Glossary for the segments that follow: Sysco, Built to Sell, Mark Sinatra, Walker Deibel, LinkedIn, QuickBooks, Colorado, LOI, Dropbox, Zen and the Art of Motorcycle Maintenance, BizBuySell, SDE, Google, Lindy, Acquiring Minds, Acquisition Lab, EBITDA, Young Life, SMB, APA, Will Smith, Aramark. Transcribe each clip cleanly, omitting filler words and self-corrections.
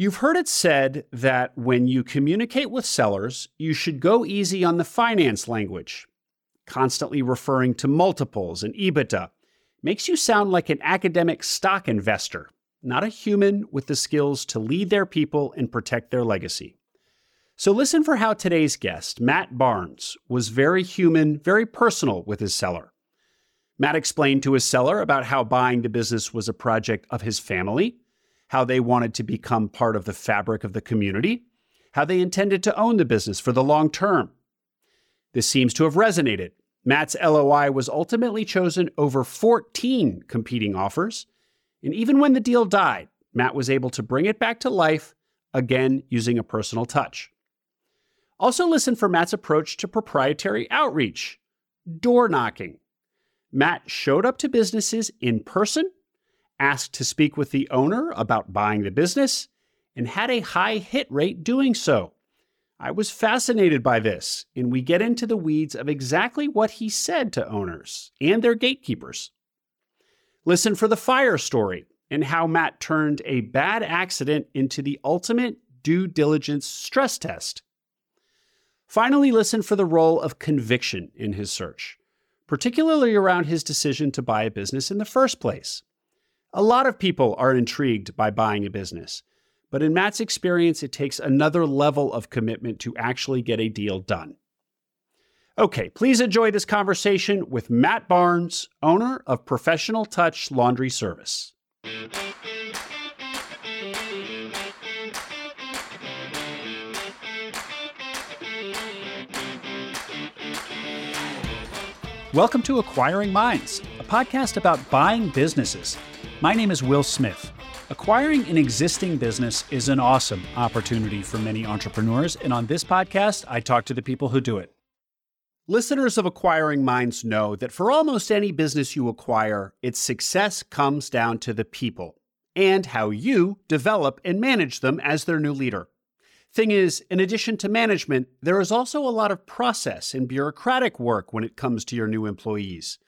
You've heard it said that when you communicate with sellers, you should go easy on the finance language. Constantly referring to multiples and EBITDA makes you sound like an academic stock investor, not a human with the skills to lead their people and protect their legacy. So listen for how today's guest, Matt Barnes, was very human, very personal with his seller. Matt explained to his seller about how buying the business was a project of his family, how they wanted to become part of the fabric of the community, how they intended to own the business for the long term. This seems to have resonated. Matt's LOI was ultimately chosen over 14 competing offers, and even when the deal died, Matt was able to bring it back to life, again using a personal touch. Also listen for Matt's approach to proprietary outreach, door knocking. Matt showed up to businesses in person, asked to speak with the owner about buying the business, and had a high hit rate doing so. I was fascinated by this, and we get into the weeds of exactly what he said to owners and their gatekeepers. Listen for the fire story and how Matt turned a bad accident into the ultimate due diligence stress test. Finally, listen for the role of conviction in his search, particularly around his decision to buy a business in the first place. A lot of people are intrigued by buying a business, but in Matt's experience, it takes another level of commitment to actually get a deal done. Okay, please enjoy this conversation with Matt Barnes, owner of Professional Touch Laundry Service. Welcome to Acquiring Minds, a podcast about buying businesses. My name is Will Smith. Acquiring an existing business is an awesome opportunity for many entrepreneurs, and on this podcast, I talk to the people who do it. Listeners of Acquiring Minds know that for almost any business you acquire, its success comes down to the people and how you develop and manage them as their new leader. Thing is, in addition to management, there is also a lot of process and bureaucratic work when it comes to your new employees.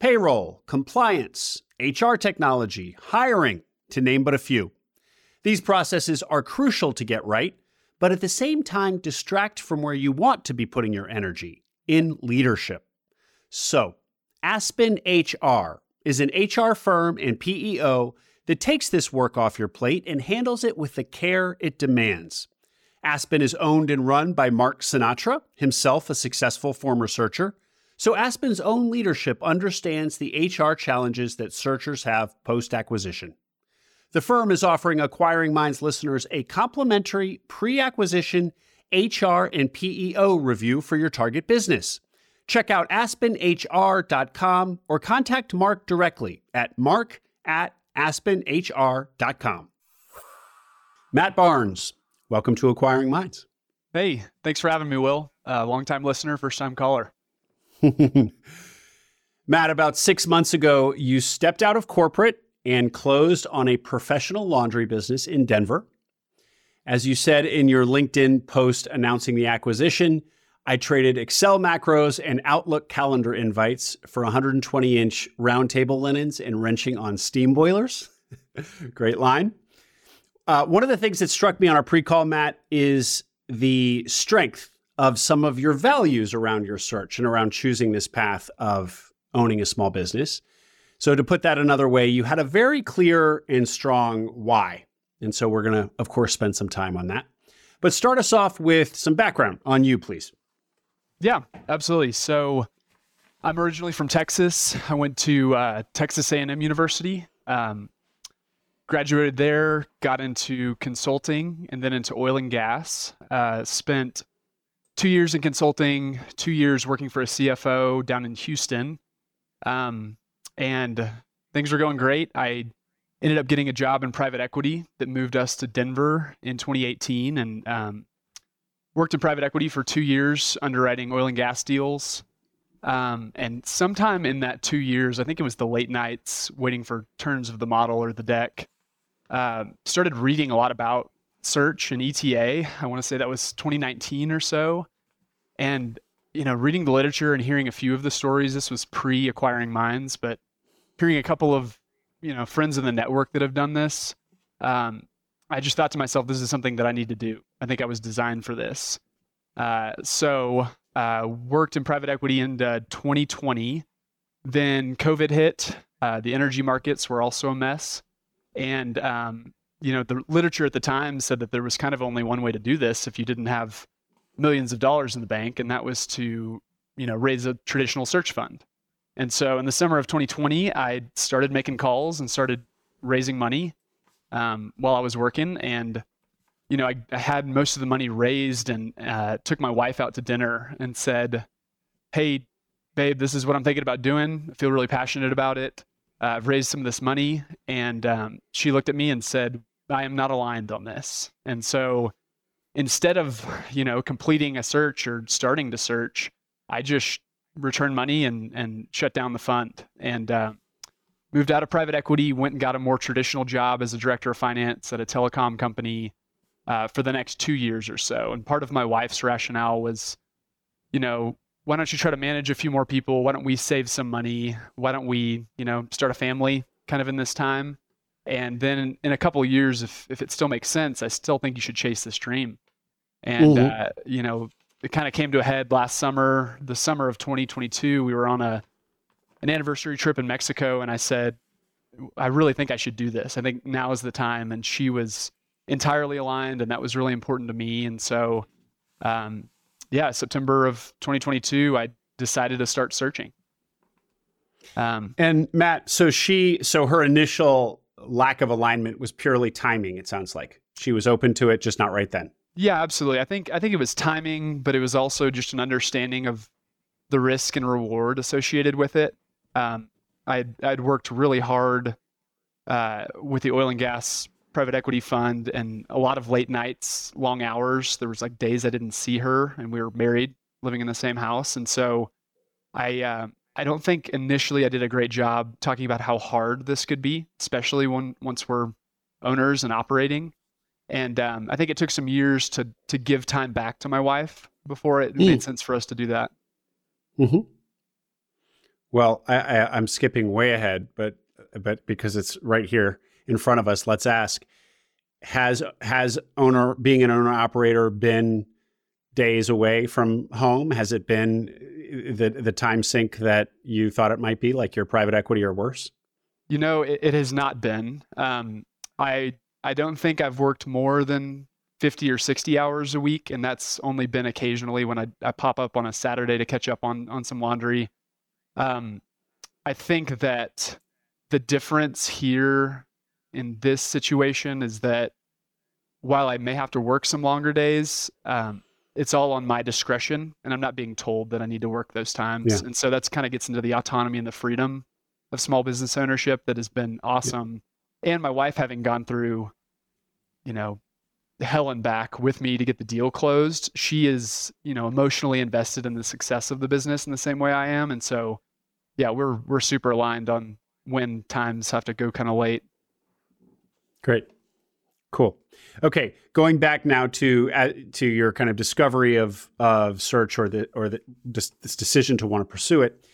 Payroll, compliance, HR technology, hiring, to name but a few. These processes are crucial to get right, but at the same time distract from where you want to be putting your energy, in leadership. So, Aspen HR is an HR firm and PEO that takes this work off your plate and handles it with the care it demands. Aspen is owned and run by Mark Sinatra, himself a successful former searcher. So Aspen's own leadership understands the HR challenges that searchers have post-acquisition. The firm is offering Acquiring Minds listeners a complimentary pre-acquisition HR and PEO review for your target business. Check out aspenhr.com or contact Mark directly at mark@aspenhr.com. Matt Barnes, welcome to Acquiring Minds. Hey, thanks for having me, Will. Longtime listener, first-time caller. Matt, about 6 months ago, you stepped out of corporate and closed on a professional laundry business in Denver. As you said in your LinkedIn post announcing the acquisition, I traded Excel macros and Outlook calendar invites for 120-inch round table linens and wrenching on steam boilers. Great line. One of the things that struck me on our pre-call, Matt, is the strength of some of your values around your search and around choosing this path of owning a small business. So to put that another way, you had a very clear and strong why. And so we're going to, of course, spend some time on that. But start us off with some background on you, please. Yeah, absolutely. So I'm originally from Texas. I went to Texas A&M University. Graduated there, got into consulting, and then into oil and gas. Spent 2 years in consulting, 2 years working for a CFO down in Houston. And things were going great. I ended up getting a job in private equity that moved us to Denver in 2018, and worked in private equity for 2 years underwriting oil and gas deals. And sometime in that 2 years, I think it was the late nights waiting for turns of the model or the deck, started reading a lot about search and ETA. I want to say that was 2019 or so. And, you know, reading the literature and hearing a few of the stories, this was pre-Acquiring Minds, but hearing a couple of, you know, friends in the network that have done this, I just thought to myself, this is something that I need to do. I think I was designed for this. So worked in private equity in 2020. Then COVID hit. The energy markets were also a mess. And, the literature at the time said that there was kind of only one way to do this if you didn't have millions of dollars in the bank, and that was to, raise a traditional search fund. And so in the summer of 2020, I started making calls and started raising money while I was working. And, I had most of the money raised and took my wife out to dinner and said, "Hey, babe, this is what I'm thinking about doing. I feel really passionate about it. I've raised some of this money." And she looked at me and said, "I am not aligned on this." And so instead of, completing a search or starting to search, I just returned money and shut down the fund and moved out of private equity, went and got a more traditional job as a director of finance at a telecom company for the next 2 years or so. And part of my wife's rationale was, why don't you try to manage a few more people? Why don't we save some money? Why don't we, start a family kind of in this time? And then in a couple of years, if it still makes sense, I still think you should chase this dream. And, it kind of came to a head last summer, the summer of 2022. We were on an anniversary trip in Mexico. And I said, I really think I should do this. I think now is the time. And she was entirely aligned, and that was really important to me. And so, September of 2022, I decided to start searching. And Matt, so her initial lack of alignment was purely timing. It sounds like she was open to it, just not right then. Yeah, absolutely. I think it was timing, but it was also just an understanding of the risk and reward associated with it. I'd worked really hard with the oil and gas private equity fund, and a lot of late nights, long hours. There was days I didn't see her, and we were married, living in the same house. And so I don't think initially I did a great job talking about how hard this could be, especially once we're owners and operating. And I think it took some years to give time back to my wife before it made sense for us to do that. Mm-hmm. Well, I'm skipping way ahead, but because it's right here in front of us, let's ask, has being an owner operator been days away from home? Has it been the time sink that you thought it might be, like your private equity or worse? It has not been. I don't think I've worked more than 50 or 60 hours a week, and that's only been occasionally when I pop up on a Saturday to catch up on some laundry. I think that the difference here in this situation is that while I may have to work some longer days, it's all on my discretion, and I'm not being told that I need to work those times. Yeah. And so that's kind of gets into the autonomy and the freedom of small business ownership that has been awesome. Yeah. And my wife having gone through, hell and back with me to get the deal closed, she is, emotionally invested in the success of the business in the same way I am. And so, yeah, we're super aligned on when times have to go kind of late. Great. Cool. Okay. Going back now to your kind of discovery of search this decision to want to pursue it.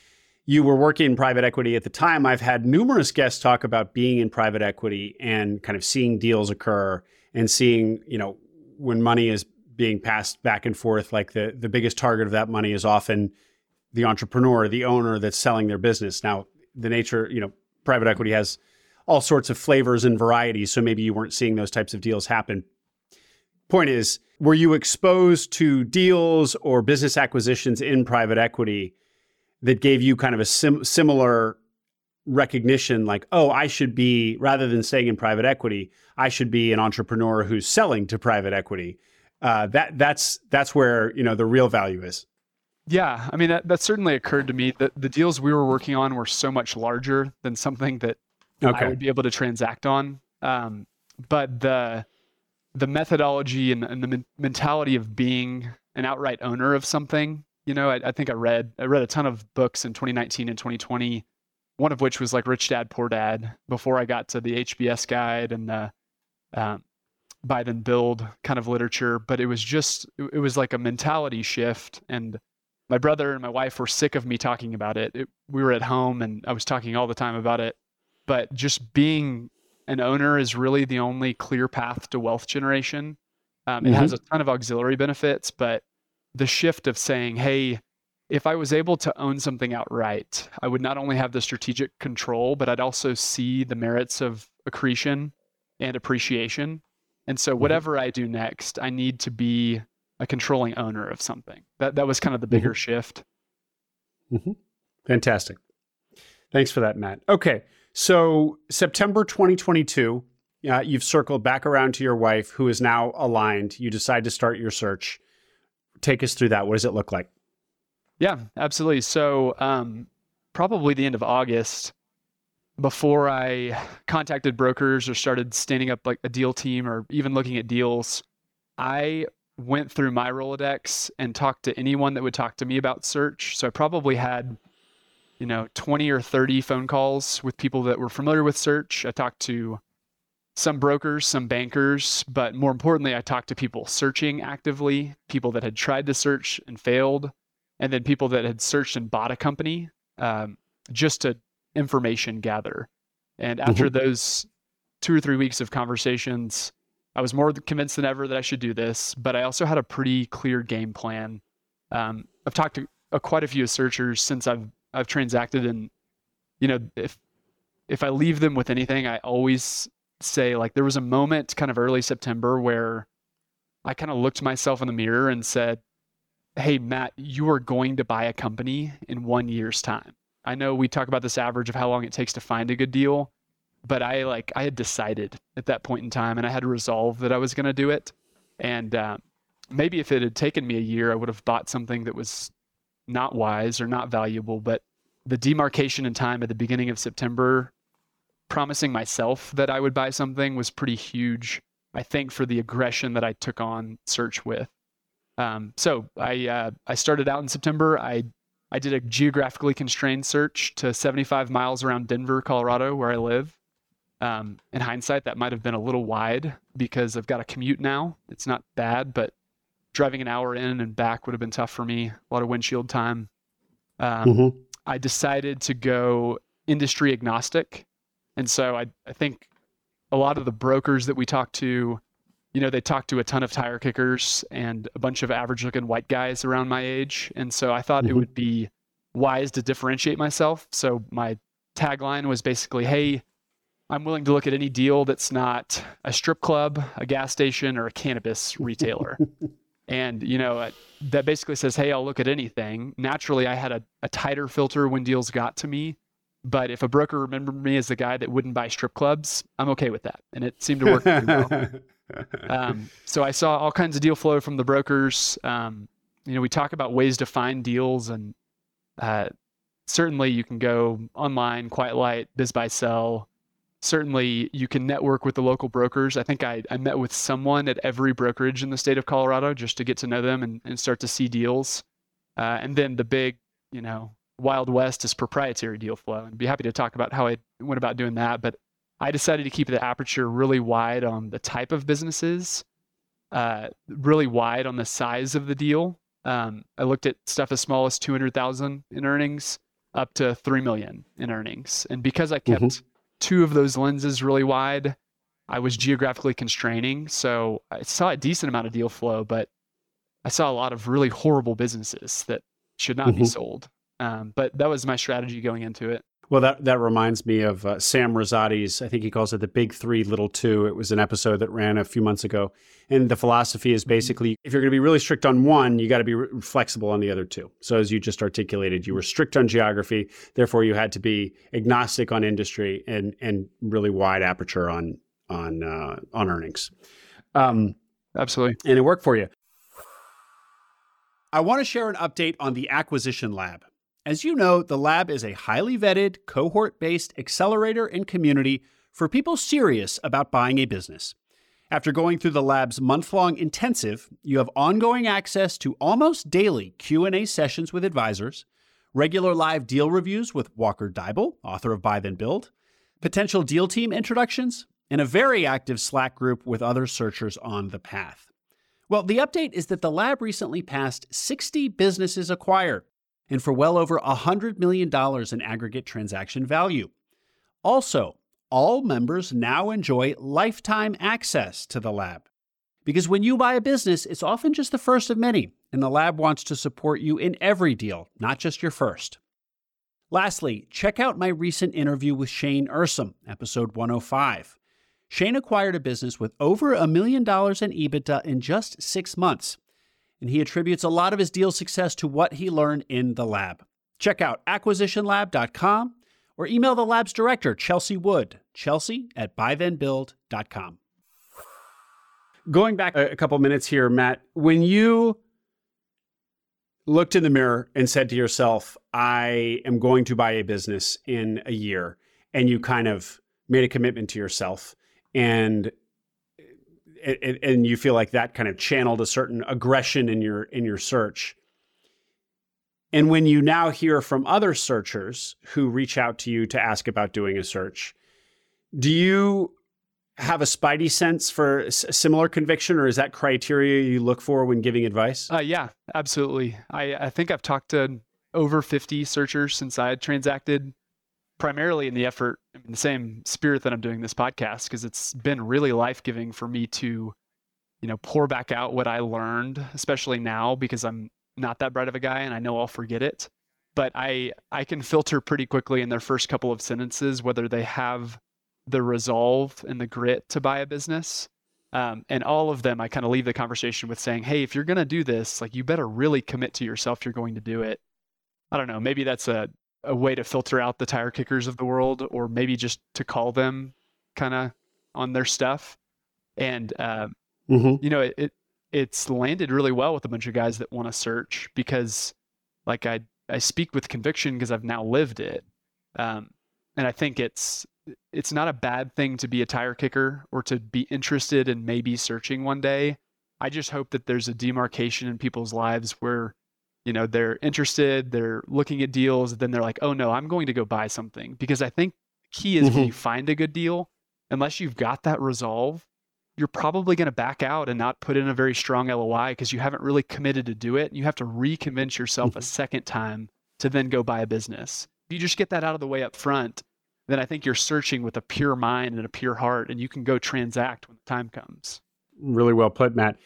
You were working in private equity at the time. I've had numerous guests talk about being in private equity and kind of seeing deals occur and seeing, when money is being passed back and forth, like the biggest target of that money is often the entrepreneur, the owner that's selling their business. Now, the nature, private equity has all sorts of flavors and varieties. So maybe you weren't seeing those types of deals happen. Point is, were you exposed to deals or business acquisitions in private equity that gave you kind of a similar recognition, like, oh, I should be, rather than staying in private equity, I should be an entrepreneur who's selling to private equity. That's where, the real value is. Yeah. I mean, that certainly occurred to me. The deals we were working on were so much larger than something that I would be able to transact on. But the methodology and the mentality of being an outright owner of something, I think I read a ton of books in 2019 and 2020, one of which was like Rich Dad, Poor Dad, before I got to the HBS guide and the Buy Then Build kind of literature. But it was like a mentality shift. And my brother and my wife were sick of me talking about it. We were at home and I was talking all the time about it. But just being an owner is really the only clear path to wealth generation. It has a ton of auxiliary benefits, but the shift of saying, hey, if I was able to own something outright, I would not only have the strategic control, but I'd also see the merits of accretion and appreciation. And so whatever I do next, I need to be a controlling owner of something. That was kind of the bigger shift. Fantastic. Thanks for that, Matt. Okay. So September 2022, you've circled back around to your wife, who is now aligned. You decide to start your search. Take us through that. What does it look like? Yeah, absolutely. So probably the end of August, before I contacted brokers or started standing up like a deal team or even looking at deals, I went through my Rolodex and talked to anyone that would talk to me about search. So I probably had, 20 or 30 phone calls with people that were familiar with search. I talked to some brokers, some bankers, but more importantly, I talked to people searching actively, people that had tried to search and failed, and then people that had searched and bought a company, just to information gather. And after those 2 or 3 weeks of conversations, I was more convinced than ever that I should do this, but I also had a pretty clear game plan. I've talked to quite a few searchers since I've transacted, and if I leave them with anything, I always say, like, there was a moment kind of early September where I kind of looked myself in the mirror and said, hey, Matt, you are going to buy a company in 1 year's time. I know we talk about this average of how long it takes to find a good deal, but I had decided at that point in time, and I had resolved that I was going to do it. And maybe if it had taken me a year, I would have bought something that was not wise or not valuable, but the demarcation in time at the beginning of September, promising myself that I would buy something, was pretty huge, I think, for the aggression that I took on search with. So I started out in September. I did a geographically constrained search to 75 miles around Denver, Colorado, where I live. In hindsight, that might've been a little wide because I've got a commute now. It's not bad, but driving an hour in and back would have been tough for me. A lot of windshield time. I decided to go industry agnostic. And so I think a lot of the brokers that we talked to, they talked to a ton of tire kickers and a bunch of average looking white guys around my age. And so I thought it would be wise to differentiate myself. So my tagline was basically, hey, I'm willing to look at any deal that's not a strip club, a gas station, or a cannabis retailer. And, that basically says, hey, I'll look at anything. Naturally, I had a tighter filter when deals got to me. But if a broker remembered me as the guy that wouldn't buy strip clubs, I'm okay with that. And it seemed to work pretty well. So I saw all kinds of deal flow from the brokers. We talk about ways to find deals, and certainly you can go online, Quiet Light, BizBuySell. Certainly you can network with the local brokers. I think I met with someone at every brokerage in the state of Colorado just to get to know them and start to see deals. And then the big, Wild West is proprietary deal flow. And be happy to talk about how I went about doing that. But I decided to keep the aperture really wide on the type of businesses, really wide on the size of the deal. I looked at stuff as small as 200,000 in earnings up to 3 million in earnings. And because I kept two of those lenses really wide, I was geographically constraining. So I saw a decent amount of deal flow, but I saw a lot of really horrible businesses that should not be sold. But that was my strategy going into it. Well, that reminds me of Sam Rosati's, I think he calls it the big three, little two. It was an episode that ran a few months ago. And the philosophy is basically, if you're going to be really strict on one, you got to be flexible on the other two. So as you just articulated, you were strict on geography. Therefore, you had to be agnostic on industry and really wide aperture on earnings. Absolutely. And it worked for you. I want to share an update on the Acquisition Lab. As you know, the lab is a highly vetted, cohort-based accelerator and community for people serious about buying a business. After going through the lab's month-long intensive, you have ongoing access to almost daily Q&A sessions with advisors, regular live deal reviews with Walker Deibel, author of Buy Then Build, potential deal team introductions, and a very active Slack group with other searchers on the path. Well, the update is that the lab recently passed 60 businesses acquired, and for well over $100 million in aggregate transaction value. Also, all members now enjoy lifetime access to the lab. Because when you buy a business, it's often just the first of many, and the lab wants to support you in every deal, not just your first. Lastly, check out my recent interview with Shane Urson, episode 105. Shane acquired a business with over $1 million in EBITDA in just 6 months, and he attributes a lot of his deal success to what he learned in the lab. Check out acquisitionlab.com or email the lab's director, Chelsea Wood, chelsea@buythenbuild.com. Going back a couple minutes here, Matt, when you looked in the mirror and said to yourself, I am going to buy a business in a year, and you kind of made a commitment to yourself, and you feel like that kind of channeled a certain aggression in your search. And when you now hear from other searchers who reach out to you to ask about doing a search, do you have a spidey sense for similar conviction, or is that criteria you look for when giving advice? Yeah, absolutely. I think I've talked to over 50 searchers since I had transacted, primarily in the effort, in the same spirit that I'm doing this podcast, because it's been really life-giving for me to, pour back out what I learned, especially now because I'm not that bright of a guy and I know I'll forget it. But I can filter pretty quickly in their first couple of sentences whether they have the resolve and the grit to buy a business. And all of them, I kind of leave the conversation with saying, hey, if you're going to do this, you better really commit to yourself you're going to do it. I don't know, maybe that's a way to filter out the tire kickers of the world, or maybe just to call them kind of on their stuff. And, it's landed really well with a bunch of guys that want to search because I speak with conviction because I've now lived it. And I think it's not a bad thing to be a tire kicker or to be interested in maybe searching one day. I just hope that there's a demarcation in people's lives where, they're interested, they're looking at deals, and then they're like, oh no, I'm going to go buy something. Because I think the key is when you find a good deal, unless you've got that resolve, you're probably going to back out and not put in a very strong LOI because you haven't really committed to do it. You have to reconvince yourself a second time to then go buy a business. If you just get that out of the way up front, then I think you're searching with a pure mind and a pure heart, and you can go transact when the time comes. Really well put, Matt.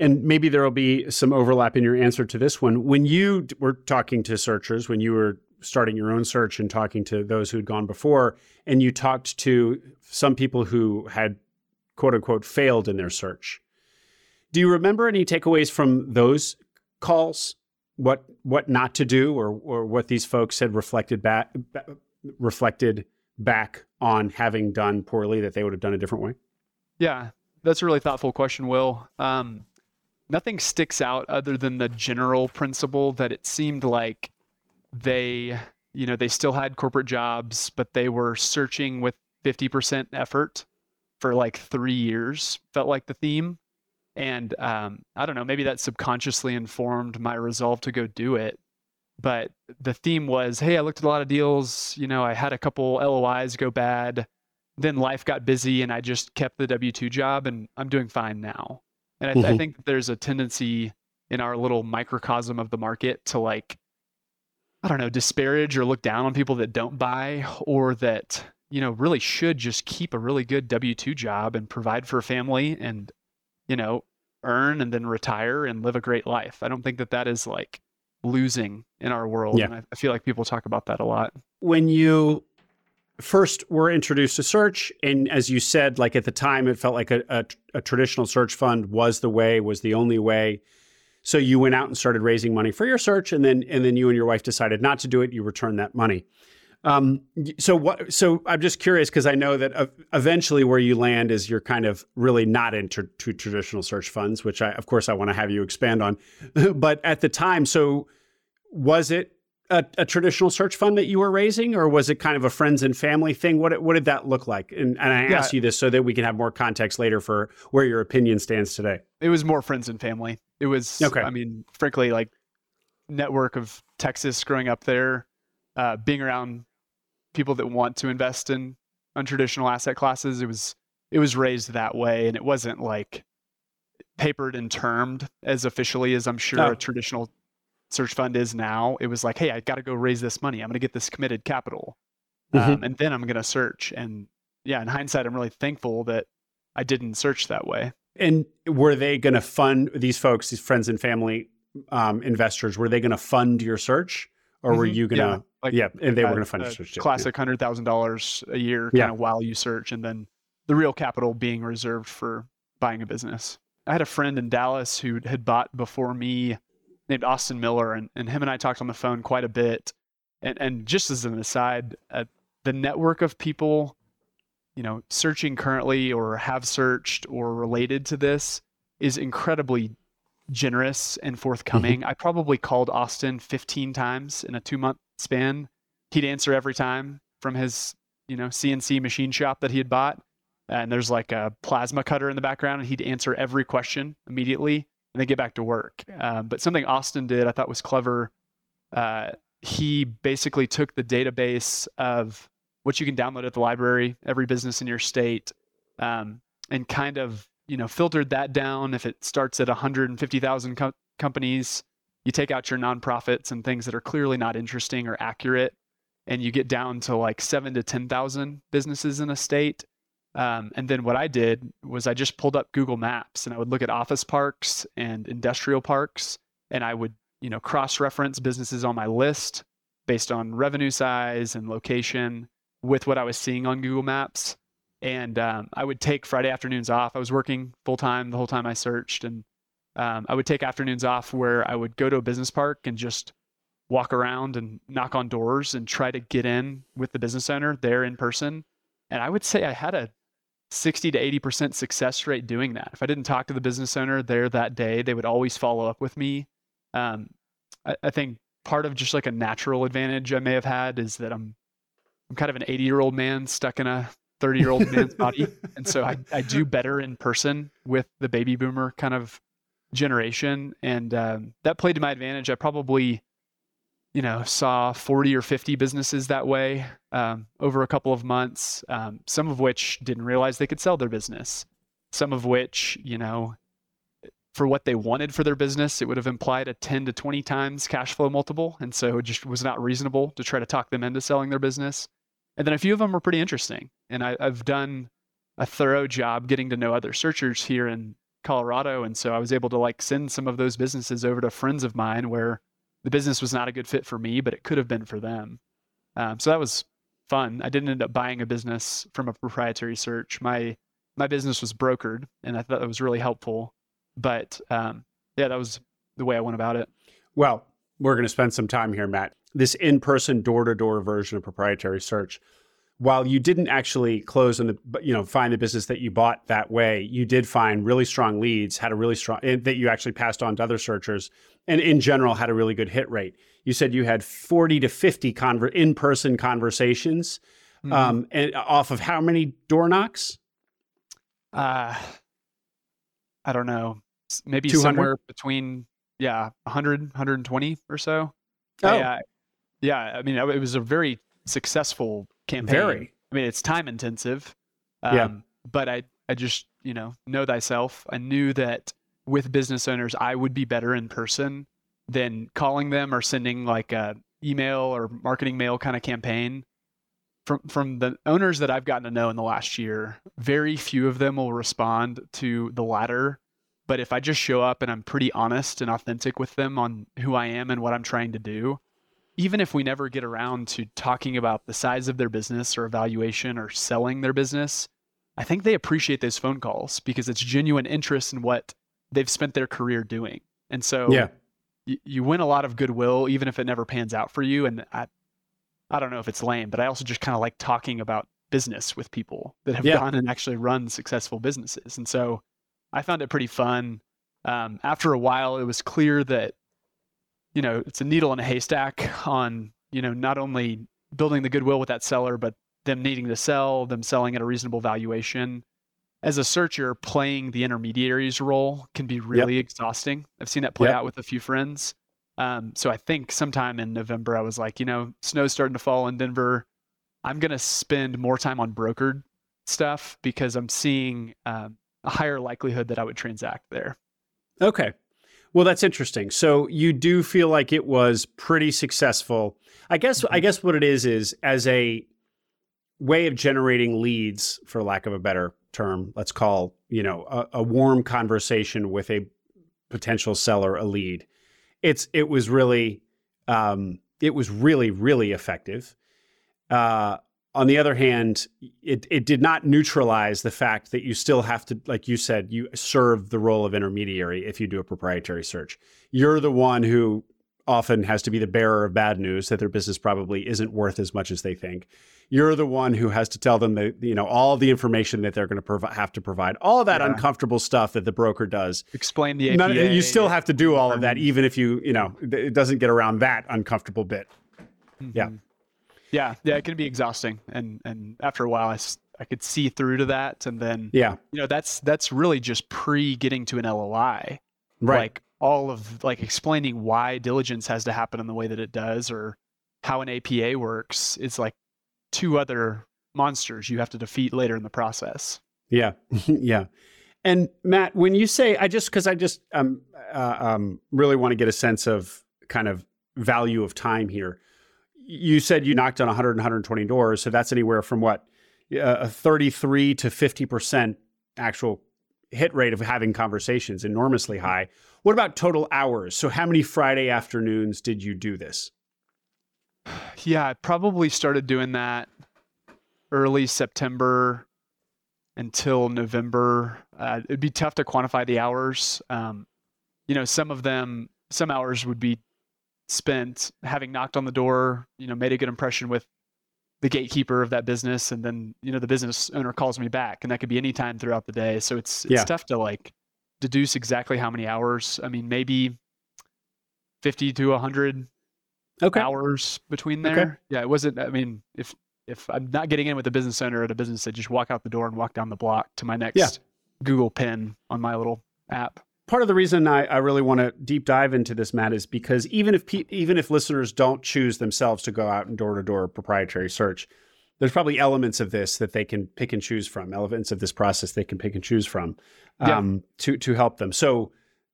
And maybe there'll be some overlap in your answer to this one. When you were talking to searchers, when you were starting your own search and talking to those who had gone before, and you talked to some people who had, quote unquote, failed in their search, do you remember any takeaways from those calls? What not to do, or what these folks had reflected back on having done poorly that they would have done a different way? Yeah, that's a really thoughtful question, Will. Nothing sticks out other than the general principle that it seemed like they still had corporate jobs, but they were searching with 50% effort for 3 years, felt like the theme. And I don't know, maybe that subconsciously informed my resolve to go do it. But the theme was, hey, I looked at a lot of deals, I had a couple LOIs go bad, then life got busy and I just kept the W-2 job and I'm doing fine now. And I think there's a tendency in our little microcosm of the market to disparage or look down on people that don't buy, or that, really should just keep a really good W-2 job and provide for a family and, earn and then retire and live a great life. I don't think that is losing in our world. Yeah. And I feel like people talk about that a lot. When you first were introduced to search, and as you said, at the time, it felt like a traditional search fund was the only way. So you went out and started raising money for your search, and then you and your wife decided not to do it. You returned that money. So I'm just curious, because I know that eventually where you land is you're kind of really not into traditional search funds, which of course I want to have you expand on. But at the time, so was it a traditional search fund that you were raising, or was it kind of a friends and family thing? What did that look like? And I asked you this so that we can have more context later for where your opinion stands today. It was more friends and family. It was, okay. I mean, frankly, network of Texas, growing up there, being around people that want to invest in untraditional asset classes. It was raised that way, and it wasn't papered and termed as officially as I'm sure a traditional search fund is now. It was hey, I got to go raise this money. I'm going to get this committed capital, and then I'm going to search. And yeah, in hindsight, I'm really thankful that I didn't search that way. And were they going to fund these folks, these friends and family investors? Were they going to fund your search, or were you going to? And they were going to fund your search. Classic $100,000 a year kind of while you search, and then the real capital being reserved for buying a business. I had a friend in Dallas who had bought before me, named Austin Miller, and him and I talked on the phone quite a bit. And just as an aside, the network of people, you know, searching currently or have searched or related to this is incredibly generous and forthcoming. I probably called Austin 15 times in a 2-month span. He'd answer every time from his, you know, CNC machine shop that he had bought. And there's like a plasma cutter in the background, and he'd answer every question immediately and then get back to work. But something Austin did I thought was clever. He basically took the database of what you can download at the library, every business in your state, and kind of, you know, filtered that down. If it starts at 150,000 companies, you take out your nonprofits and things that are clearly not interesting or accurate, and you get down to like 7 to 10,000 businesses in a state. And then what I did was I just pulled up Google Maps, and I would look at office parks and industrial parks, and I would, you know, cross-reference businesses on my list based on revenue size and location with what I was seeing on Google Maps. And I would take Friday afternoons off. I was working full-time the whole time I searched, and I would take afternoons off where I would go to a business park and just walk around and knock on doors and try to get in with the business owner there in person. And I would say I had a 60 to 80% success rate doing that. If I didn't talk to the business owner there that day, they would always follow up with me. I think part of just like a natural advantage I may have had is that I'm kind of an 80-year-old man stuck in a 30-year-old man's body. And so I do better in person with the baby boomer kind of generation. And that played to my advantage. I probably, you know, saw 40 or 50 businesses that way over a couple of months, some of which didn't realize they could sell their business, some of which, you know, for what they wanted for their business, it would have implied a 10 to 20 times cash flow multiple. And so it just was not reasonable to try to talk them into selling their business. And then a few of them were pretty interesting. And I've done a thorough job getting to know other searchers here in Colorado. And so I was able to like send some of those businesses over to friends of mine where the business was not a good fit for me, but it could have been for them. So that was fun. I didn't end up buying a business from a proprietary search. My business was brokered, and I thought that was really helpful. But that was the way I went about it. Well, we're going to spend some time here, Matt. This in-person, door-to-door version of proprietary search. While you didn't actually close on the, you know, find the business that you bought that way, you did find really strong leads, had a really strong that you actually passed on to other searchers, and in general had a really good hit rate. You said you had 40 to 50 in-person conversations, and off of how many door knocks? I don't know. Maybe 200? Somewhere between, 100, 120 or so. Oh. I mean, it was a very successful campaign. Very. I mean, it's time intensive. But I just, you know thyself. I knew that with business owners, I would be better in person than calling them or sending like a email or marketing mail kind of campaign. From the owners that I've gotten to know in the last year, very few of them will respond to the latter. But if I just show up and I'm pretty honest and authentic with them on who I am and what I'm trying to do, even if we never get around to talking about the size of their business or evaluation or selling their business, I think they appreciate those phone calls because it's genuine interest in what they've spent their career doing. And so you win a lot of goodwill, even if it never pans out for you. And I don't know if it's lame, but I also just kind of like talking about business with people that have gone and actually run successful businesses. And so I found it pretty fun. After a while, it was clear that, you know, it's a needle in a haystack on, you know, not only building the goodwill with that seller, but them needing to sell, them selling at a reasonable valuation. As a searcher, playing the intermediary's role can be really exhausting. I've seen that play out with a few friends. So I think sometime in November, I was like, you know, snow's starting to fall in Denver. I'm going to spend more time on brokered stuff because I'm seeing a higher likelihood that I would transact there. Okay. Well, that's interesting. So you do feel like it was pretty successful. I guess what it is as a way of generating leads, for lack of a better term, let's call, you know, a warm conversation with a potential seller a lead. It was really effective. On the other hand, it did not neutralize the fact that you still have to, like you said, you serve the role of intermediary if you do a proprietary search. You're the one who often has to be the bearer of bad news that their business probably isn't worth as much as they think. You're the one who has to tell them that, you know, all the information that they're going to have to provide, all of that uncomfortable stuff that the broker does. Explain the APA. You still have to do all of that, even if you know, it doesn't get around that uncomfortable bit. Mm-hmm. Yeah. It can be exhausting. And after a while, I could see through to that. And then, you know, that's really just getting to an LOI. Right. Like explaining why diligence has to happen in the way that it does, or how an APA works, is like two other monsters you have to defeat later in the process. Yeah. Yeah. And Matt, when you say, I really want to get a sense of kind of value of time here. You said you knocked on 100 and 120 doors. So that's anywhere from what, a 33 to 50% actual hit rate of having conversations, enormously high. What about total hours? So how many Friday afternoons did you do this? Yeah, I probably started doing that early September until November. It'd be tough to quantify the hours. You know, some hours would be spent having knocked on the door, you know, made a good impression with the gatekeeper of that business. And then, you know, the business owner calls me back, and that could be any time throughout the day. So it's tough to deduce exactly how many hours. I mean, maybe 50 to 100 hours between there. Okay. Yeah. It wasn't, I mean, if I'm not getting in with a business owner at a business, I just walk out the door and walk down the block to my next Google pin on my little app. Part of the reason I really want to deep dive into this, Matt, is because even if listeners don't choose themselves to go out and door-to-door proprietary search, there's probably elements of this that they can pick and choose from, elements of this process they can pick and choose from to help them. So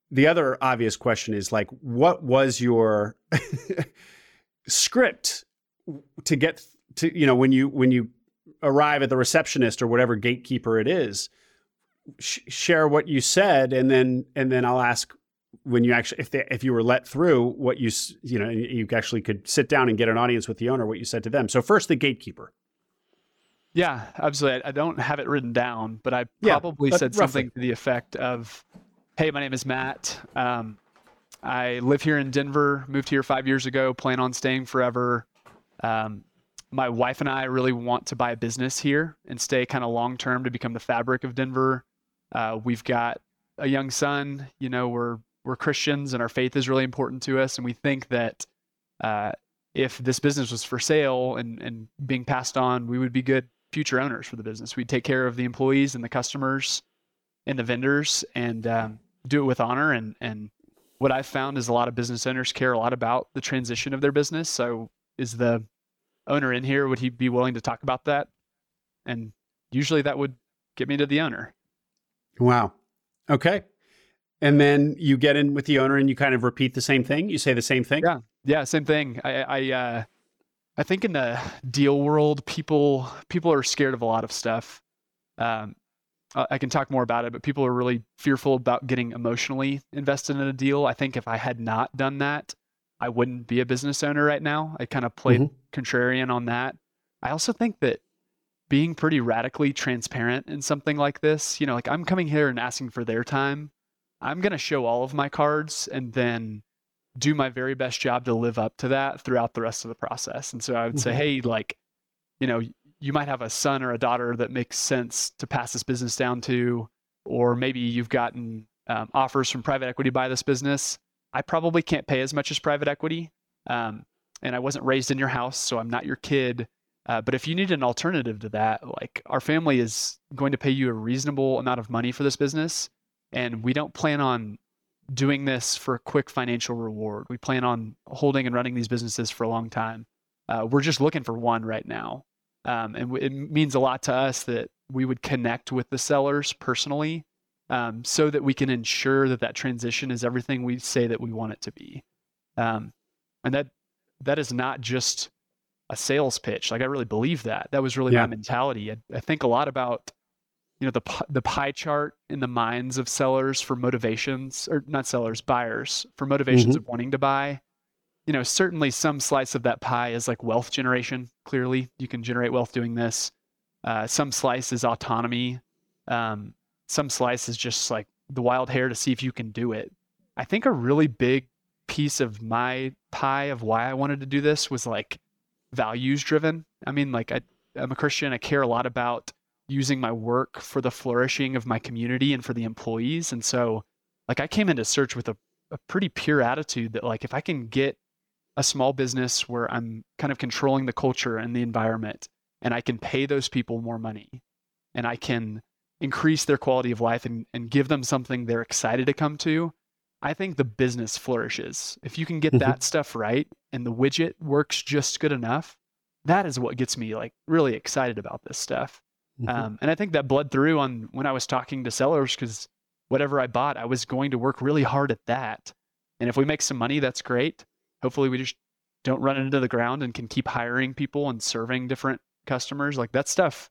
the other obvious question is, like, what was your script to get to, you know, when you arrive at the receptionist or whatever gatekeeper it is? Share what you said, and then I'll ask when you actually, if you were let through, what you know, you actually could sit down and get an audience with the owner, what you said to them. So first, the gatekeeper. Yeah, absolutely. I don't have it written down, but I probably said something to the effect of, "Hey, my name is Matt. I live here in Denver. Moved here 5 years ago. Plan on staying forever. My wife and I really want to buy a business here and stay kind of long term to become the fabric of Denver. We've got a young son, you know, we're Christians and our faith is really important to us. And we think that if this business was for sale and being passed on, we would be good future owners for the business. We'd take care of the employees and the customers and the vendors and do it with honor." And what I've found is a lot of business owners care a lot about the transition of their business. So is the owner in here? Would he be willing to talk about that? And usually that would get me to the owner. Wow. Okay. And then you get in with the owner and you kind of repeat the same thing. You say the same thing. Yeah. Same thing. I think in the deal world, people are scared of a lot of stuff. I can talk more about it, but people are really fearful about getting emotionally invested in a deal. I think if I had not done that, I wouldn't be a business owner right now. I kind of played contrarian on that. I also think that being pretty radically transparent in something like this, you know, like, I'm coming here and asking for their time. I'm going to show all of my cards and then do my very best job to live up to that throughout the rest of the process. And so I would say, "Hey, like, you know, you might have a son or a daughter that makes sense to pass this business down to, or maybe you've gotten offers from private equity to buy this business. I probably can't pay as much as private equity. And I wasn't raised in your house, so I'm not your kid. But if you need an alternative to that, like, our family is going to pay you a reasonable amount of money for this business. And we don't plan on doing this for a quick financial reward. We plan on holding and running these businesses for a long time. We're just looking for one right now. And it means a lot to us that we would connect with the sellers personally, so that we can ensure that transition is everything we say that we want it to be." And that is not just a sales pitch. Like I really believe that. That was really my mentality. I think a lot about, you know, the pie chart in the minds of sellers for motivations, or not sellers, buyers for motivations of wanting to buy. You know, certainly some slice of that pie is like wealth generation. Clearly, you can generate wealth doing this. Some slice is autonomy. Some slice is just like the wild hair to see if you can do it. I think a really big piece of my pie of why I wanted to do this was like values driven. I mean, like I'm a Christian. I care a lot about using my work for the flourishing of my community and for the employees. And so like I came into search with a pretty pure attitude that like, if I can get a small business where I'm kind of controlling the culture and the environment, and I can pay those people more money, and I can increase their quality of life and give them something they're excited to come to, I think the business flourishes. If you can get that stuff right and the widget works just good enough, that is what gets me like really excited about this stuff. And I think that bled through on when I was talking to sellers, because whatever I bought, I was going to work really hard at that. And if we make some money, that's great. Hopefully we just don't run into the ground and can keep hiring people and serving different customers. Like that stuff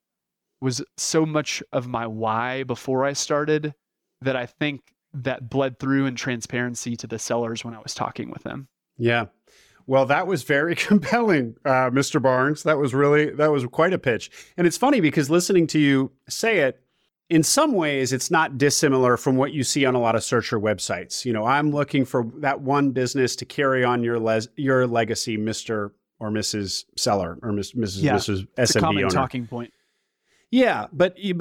was so much of my why before I started that I think that bled through in transparency to the sellers when I was talking with them. Yeah. Well, that was very compelling, Mr. Barnes. That was quite a pitch. And it's funny because listening to you say it, in some ways, it's not dissimilar from what you see on a lot of searcher websites. You know, I'm looking for that one business to carry on your legacy, Mr. or Mrs. Seller, or Mrs. Mrs. SMB it's a common owner. Talking point. Yeah, but you,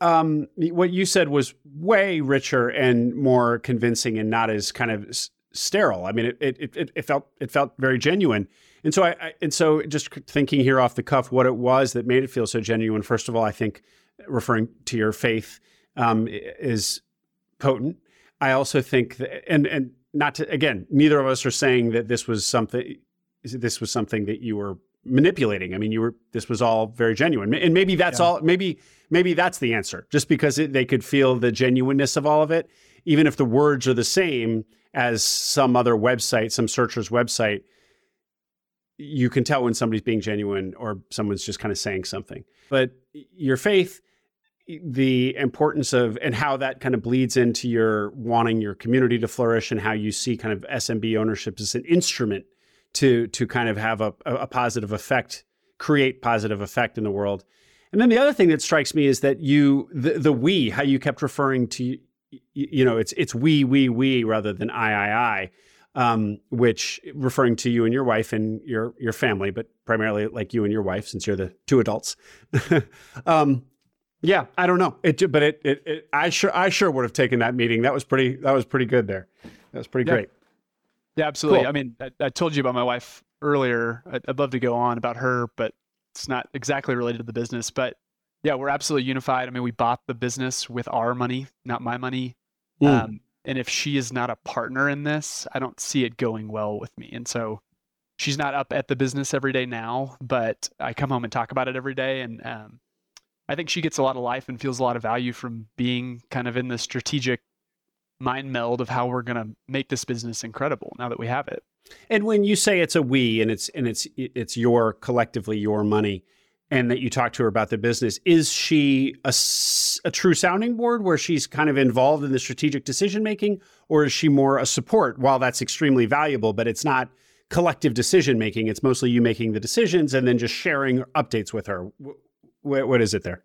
what you said was way richer and more convincing, and not as kind of sterile. I mean, it felt very genuine. And so I just thinking here off the cuff, what it was that made it feel so genuine. First of all, I think referring to your faith is potent. I also think that, and not to, again, neither of us are saying that this was something that you were manipulating. I mean, this was all very genuine, and maybe that's all. Maybe that's the answer. Just because they could feel the genuineness of all of it, even if the words are the same as some other website, some searcher's website, you can tell when somebody's being genuine or someone's just kind of saying something. But your faith, the importance of, and how that kind of bleeds into your wanting your community to flourish, and how you see kind of SMB ownership as an instrument to kind of have a positive effect, create positive effect in the world. And then the other thing that strikes me is that you, the we, how you kept referring to, you know, it's we rather than I, which referring to you and your wife and your family, but primarily like you and your wife, since you're the two adults. Yeah, I don't know. I sure would have taken that meeting. That was pretty good there. That was pretty great. Yeah, absolutely. Cool. I mean, I told you about my wife earlier. I'd love to go on about her, but it's not exactly related to the business, but yeah, we're absolutely unified. I mean, we bought the business with our money, not my money. And if she is not a partner in this, I don't see it going well with me. And so she's not up at the business every day now, but I come home and talk about it every day. And I think she gets a lot of life and feels a lot of value from being kind of in the strategic mind meld of how we're going to make this business incredible now that we have it. And when you say it's a we, and it's your collectively your money, and that you talk to her about the business, is she a true sounding board where she's kind of involved in the strategic decision making, or is she more a support? While that's extremely valuable, but it's not collective decision making. It's mostly you making the decisions and then just sharing updates with her. What is it there?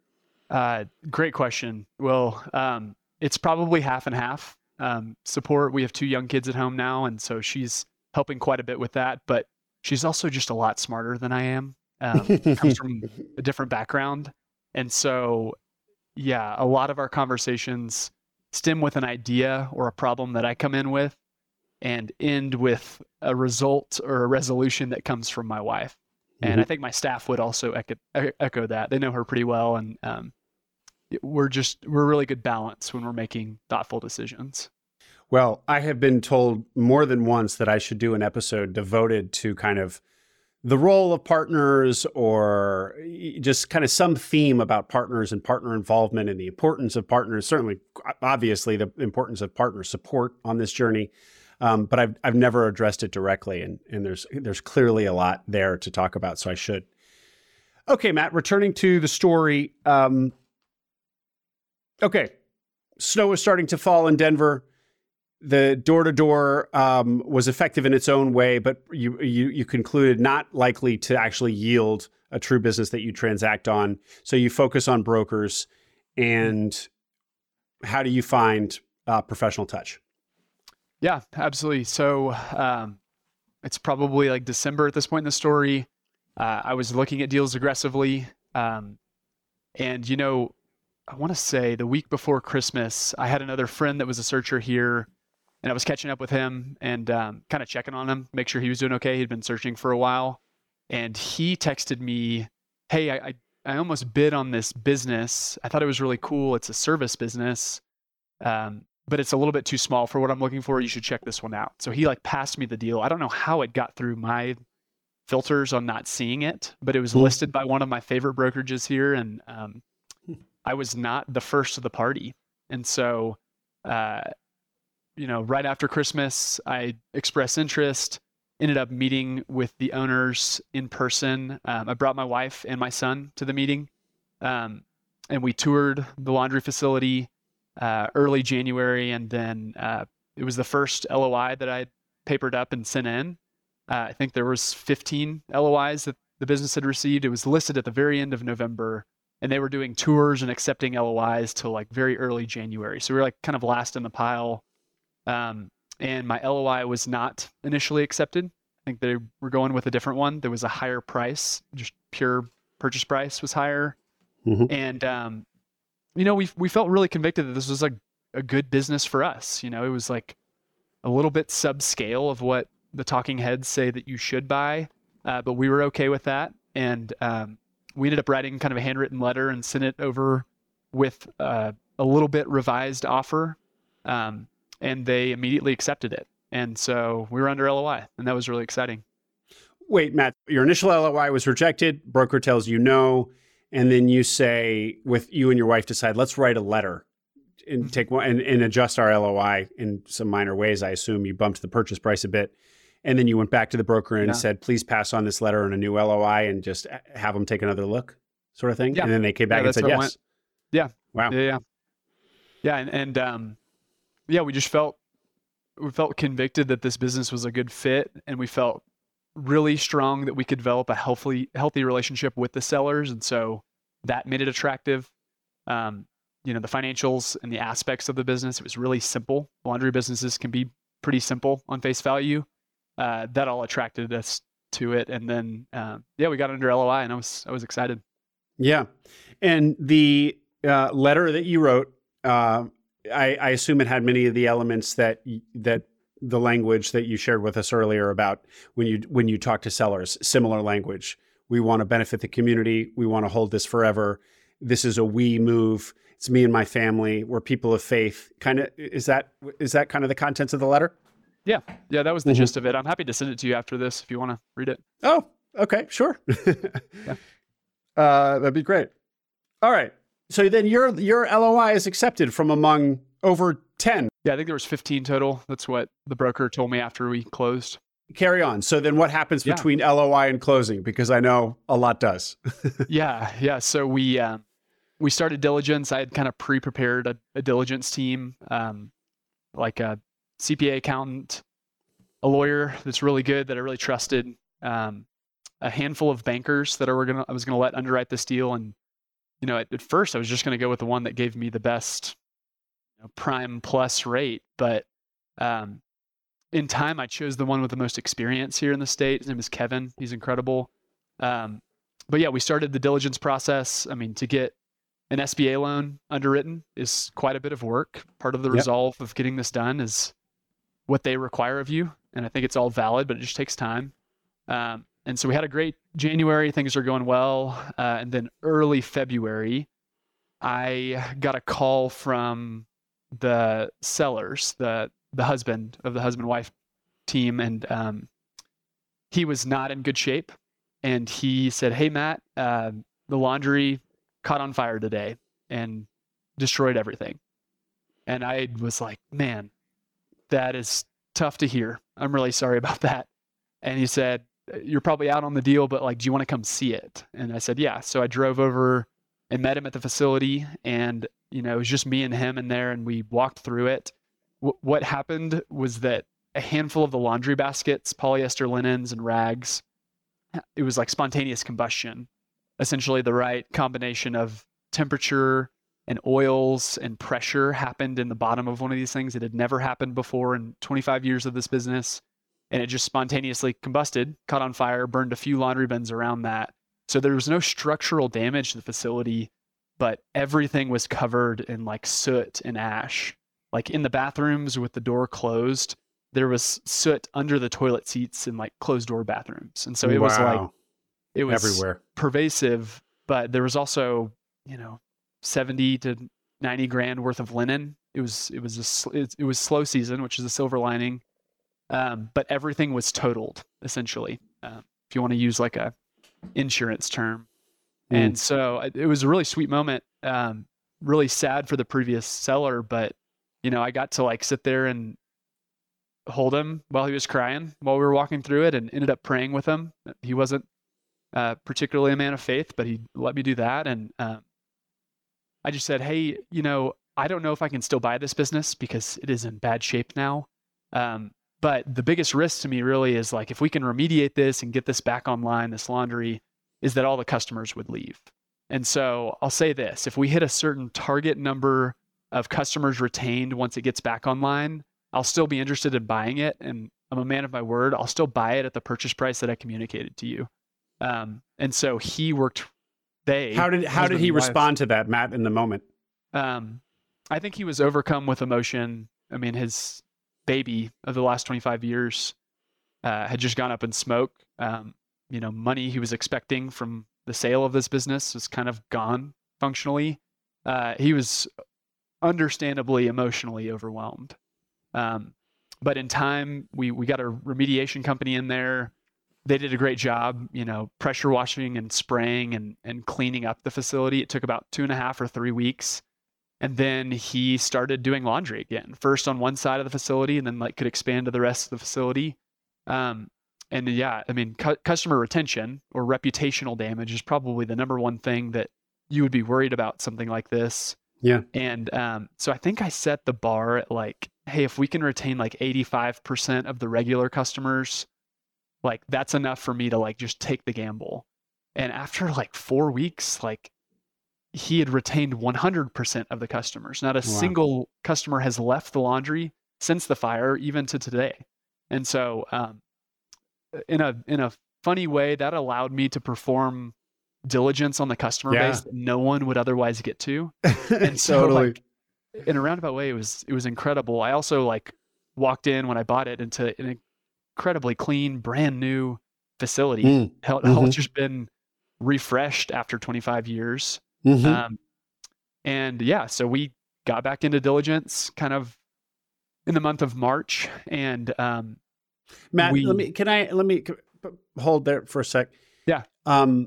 Great question. Well, it's probably half and half. Support. We have two young kids at home now, and so she's helping quite a bit with that, but she's also just a lot smarter than I am. Comes from a different background. And so, yeah, a lot of our conversations stem with an idea or a problem that I come in with and end with a result or a resolution that comes from my wife. Mm-hmm. And I think my staff would also echo that. They know her pretty well. And we're really good balance when we're making thoughtful decisions. Well, I have been told more than once that I should do an episode devoted to kind of the role of partners, or just kind of some theme about partners and partner involvement and the importance of partners, certainly, obviously, the importance of partner support on this journey. But I've never addressed it directly, and there's clearly a lot there to talk about, so I should. Okay, Matt, returning to the story. Okay, snow is starting to fall in Denver. The door-to-door was effective in its own way, but you concluded not likely to actually yield a true business that you transact on. So you focus on brokers. And how do you find Professional Touch? Yeah, absolutely. So it's probably like December at this point in the story. I was looking at deals aggressively. And, you know, I want to say the week before Christmas, I had another friend that was a searcher here. And I was catching up with him and kind of checking on him, make sure he was doing okay. He'd been searching for a while. And he texted me, hey, I almost bid on this business. I thought it was really cool. It's a service business, but it's a little bit too small for what I'm looking for. You should check this one out. So he like passed me the deal. I don't know how it got through my filters on not seeing it, but it was listed by one of my favorite brokerages here. And I was not the first of the party. And so, you know, right after Christmas, I expressed interest. Ended up meeting with the owners in person. I brought my wife and my son to the meeting, and we toured the laundry facility early January. And then it was the first LOI that I papered up and sent in. I think there was 15 LOIs that the business had received. It was listed at the very end of November, and they were doing tours and accepting LOIs till like very early January. So we were like kind of last in the pile. And my LOI was not initially accepted. I think they were going with a different one. There was a higher price, just pure purchase price was higher. Mm-hmm. And, you know, we felt really convicted that this was like a good business for us. You know, it was like a little bit subscale of what the talking heads say that you should buy. But we were okay with that. And, we ended up writing kind of a handwritten letter and sent it over with, a little bit revised offer. And they immediately accepted it. And so we were under LOI, and that was really exciting. Wait, Matt, your initial LOI was rejected. Broker tells you no. And then you say, with you and your wife decide, let's write a letter and take one and adjust our LOI in some minor ways. I assume you bumped the purchase price a bit. And then you went back to the broker and said, please pass on this letter and a new LOI and just have them take another look, sort of thing. Yeah. And then they came back and said, yes. Yeah. Wow. Yeah. Yeah. And, yeah, we felt convicted that this business was a good fit, and we felt really strong that we could develop a healthy relationship with the sellers, and so that made it attractive. You know, the financials and the aspects of the business, it was really simple. Laundry businesses can be pretty simple on face value. That all attracted us to it, and then we got under LOI, and I was excited. Yeah, and the letter that you wrote. I assume it had many of the elements that the language that you shared with us earlier about when you talk to sellers, similar language. We want to benefit the community. We want to hold this forever. This is a we move. It's me and my family. We're people of faith. Kind of is that kind of the contents of the letter? Yeah, that was the gist of it. I'm happy to send it to you after this if you want to read it. Oh, okay, sure. Yeah. That'd be great. All right. So then your LOI is accepted from among over 10. Yeah, I think there was 15 total. That's what the broker told me after we closed. Carry on. So then what happens between LOI and closing? Because I know a lot does. Yeah. So we started diligence. I had kind of pre-prepared a diligence team, like a CPA accountant, a lawyer that's really good that I really trusted, a handful of bankers that I was going to let underwrite this deal. And you know, at first I was just going to go with the one that gave me the best prime plus rate, but in time I chose the one with the most experience here in the state. His name is Kevin. He's incredible. But yeah, we started the diligence process. I mean, to get an SBA loan underwritten is quite a bit of work. Part of the resolve of getting this done is what they require of you. And I think it's all valid, but it just takes time. And so we had a great January. Things are going well. And then early February, I got a call from the sellers, the husband of the husband-wife team. And he was not in good shape. And he said, hey, Matt, the laundry caught on fire today and destroyed everything. And I was like, man, that is tough to hear. I'm really sorry about that. And he said, you're probably out on the deal, but like, do you want to come see it? And I said, yeah. So I drove over and met him at the facility, and, you know, it was just me and him in there, and we walked through it. What happened was that a handful of the laundry baskets, polyester linens and rags, it was like spontaneous combustion, essentially the right combination of temperature and oils and pressure happened in the bottom of one of these things. It had never happened before in 25 years of this business. And it just spontaneously combusted, caught on fire, burned a few laundry bins around that. So there was no structural damage to the facility, but everything was covered in like soot and ash. Like in the bathrooms with the door closed, there was soot under the toilet seats in like closed door bathrooms. And so it was like, it was everywhere, pervasive, but there was also, you know, 70 to 90 grand worth of linen. It was slow season, which is a silver lining. But everything was totaled essentially, if you want to use like a insurance term. And so it was a really sweet moment. Really sad for the previous seller, but you know, I got to like sit there and hold him while he was crying while we were walking through it, and ended up praying with him. He wasn't particularly a man of faith, but he let me do that. And I just said, hey, you know, I don't know if I can still buy this business because it is in bad shape now. But the biggest risk to me really is like, if we can remediate this and get this back online, this laundry, is that all the customers would leave. And so I'll say this, if we hit a certain target number of customers retained once it gets back online, I'll still be interested in buying it. And I'm a man of my word. I'll still buy it at the purchase price that I communicated to you. And so he worked, they. How did he respond to that, Matt, in the moment? I think he was overcome with emotion. I mean, his baby of the last 25 years had just gone up in smoke. You know, money he was expecting from the sale of this business was kind of gone functionally. He was understandably emotionally overwhelmed. But in time, we got a remediation company in there. They did a great job, you know, pressure washing and spraying and cleaning up the facility. It took about 2.5 or 3 weeks. And then he started doing laundry again, first on one side of the facility, and then like could expand to the rest of the facility. And yeah, I mean, customer retention or reputational damage is probably the number one thing that you would be worried about something like this. Yeah. And so I think I set the bar at like, hey, if we can retain like 85% of the regular customers, like that's enough for me to like just take the gamble. And after like 4 weeks, like he had retained 100% of the customers. Not a single customer has left the laundry since the fire, even to today. And so, in a funny way, that allowed me to perform diligence on the customer base that no one would otherwise get to. And so, totally. Like, in a roundabout way, it was incredible. I also like walked in when I bought it into an incredibly clean, brand new facility. How it's just been refreshed after 25 years. And yeah, so we got back into diligence kind of in the month of March. And, Matt, let me hold there for a sec. Yeah. A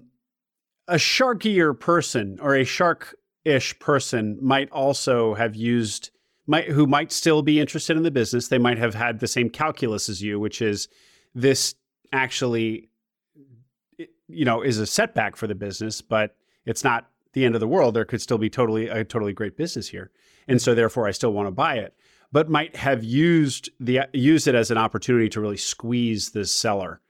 sharkier person or a shark-ish person might also have used, who might still be interested in the business. They might have had the same calculus as you, which is this actually, you know, is a setback for the business, but it's not the end of the world. There could still be a totally great business here. And so therefore I still want to buy it, but might have used used it as an opportunity to really squeeze this seller.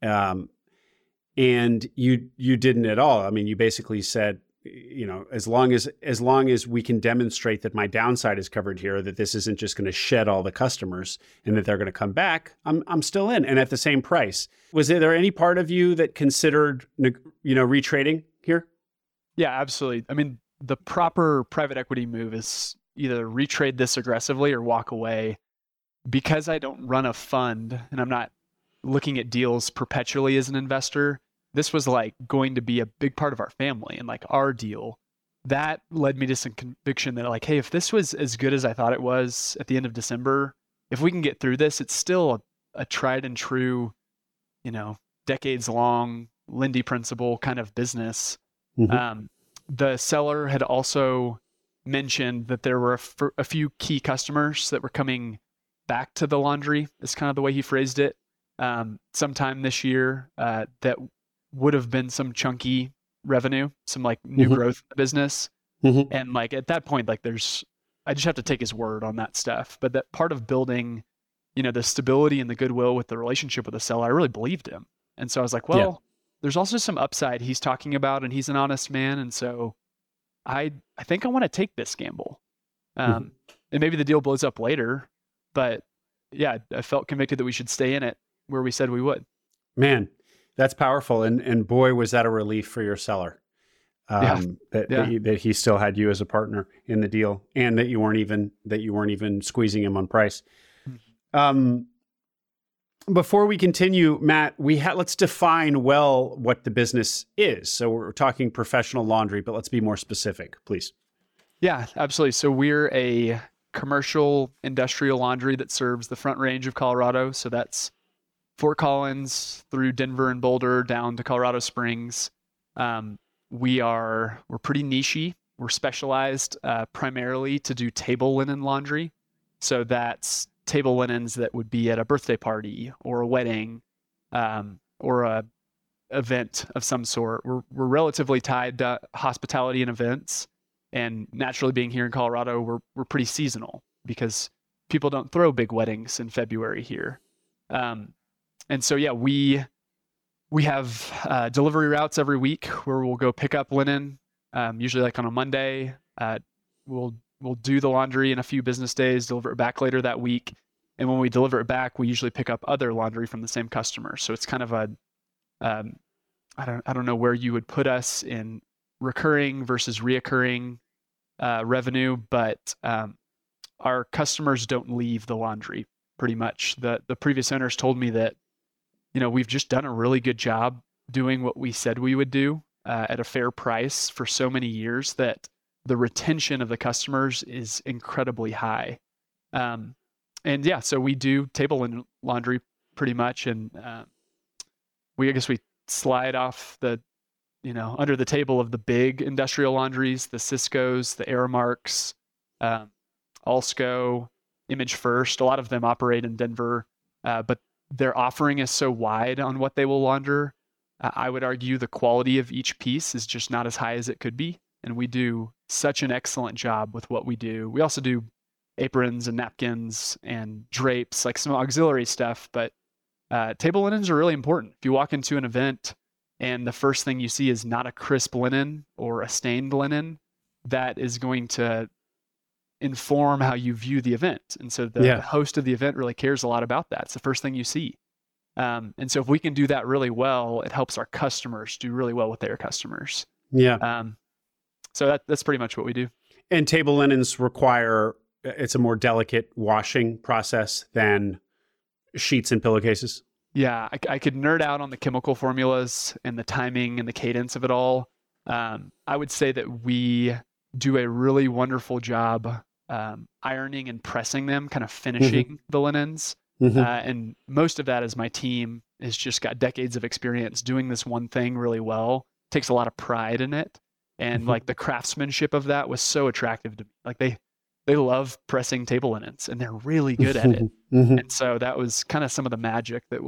And you didn't at all. I mean, you basically said, you know, as long as we can demonstrate that my downside is covered here, that this isn't just going to shed all the customers and that they're going to come back, I'm still in, and at the same price. Was there any part of you that considered, you know, retrading here? Yeah, absolutely. I mean, the proper private equity move is either retrade this aggressively or walk away. Because I don't run a fund and I'm not looking at deals perpetually as an investor, this was like going to be a big part of our family and like our deal. That led me to some conviction that like, hey, if this was as good as I thought it was at the end of December, if we can get through this, it's still a tried and true, you know, decades long Lindy principle kind of business. The seller had also mentioned that there were a few key customers that were coming back to the laundry is kind of the way he phrased it, sometime this year, that would have been some chunky revenue, some like new growth in the business. Mm-hmm. And like, at that point, like I just have to take his word on that stuff. But that part of building, you know, the stability and the goodwill with the relationship with the seller, I really believed him. And so I was like, well, there's also some upside he's talking about, and he's an honest man. And so I think I want to take this gamble. And maybe the deal blows up later, but yeah, I felt convicted that we should stay in it where we said we would. Man, that's powerful. And boy, was that a relief for your seller. That he still had you as a partner in the deal, and that you weren't even squeezing him on price. Before we continue, Matt, let's define well what the business is. So we're talking professional laundry, but let's be more specific, please. Yeah, absolutely. So we're a commercial industrial laundry that serves the Front Range of Colorado. So that's Fort Collins through Denver and Boulder down to Colorado Springs. We're pretty niche-y. We're specialized primarily to do table linen laundry. So that's table linens that would be at a birthday party or a wedding or a event of some sort. We're relatively tied to hospitality and events. And naturally, being here in Colorado, we're pretty seasonal because people don't throw big weddings in February here. And so, yeah, we have delivery routes every week where we'll go pick up linen, usually like on a Monday. We'll do the laundry in a few business days, deliver it back later that week. And when we deliver it back, we usually pick up other laundry from the same customer. So it's kind of a, I don't know where you would put us in recurring versus reoccurring revenue, but our customers don't leave the laundry pretty much. The previous owners told me that, you know, we've just done a really good job doing what we said we would do at a fair price for so many years that the retention of the customers is incredibly high. So we do table and laundry pretty much. And we slide off the, you know, under the table of the big industrial laundries, the Syscos, the Aramarks, Allsco, Image First. A lot of them operate in Denver, but their offering is so wide on what they will launder. I would argue the quality of each piece is just not as high as it could be. And we do such an excellent job with what we do. We also do aprons and napkins and drapes, like some auxiliary stuff, but table linens are really important. If you walk into an event and the first thing you see is not a crisp linen or a stained linen, that is going to inform how you view the event. And so the host of the event really cares a lot about that. It's the first thing you see. And so if we can do that really well, it helps our customers do really well with their customers. Yeah. So that's pretty much what we do. And table linens it's a more delicate washing process than sheets and pillowcases. Yeah, I could nerd out on the chemical formulas and the timing and the cadence of it all. I would say that we do a really wonderful job ironing and pressing them, kind of finishing the linens. And most of that is my team has just got decades of experience doing this one thing really well. Takes a lot of pride in it. And like the craftsmanship of that was so attractive to me. Like they love pressing table linens and they're really good at it. And so that was kind of some of the magic that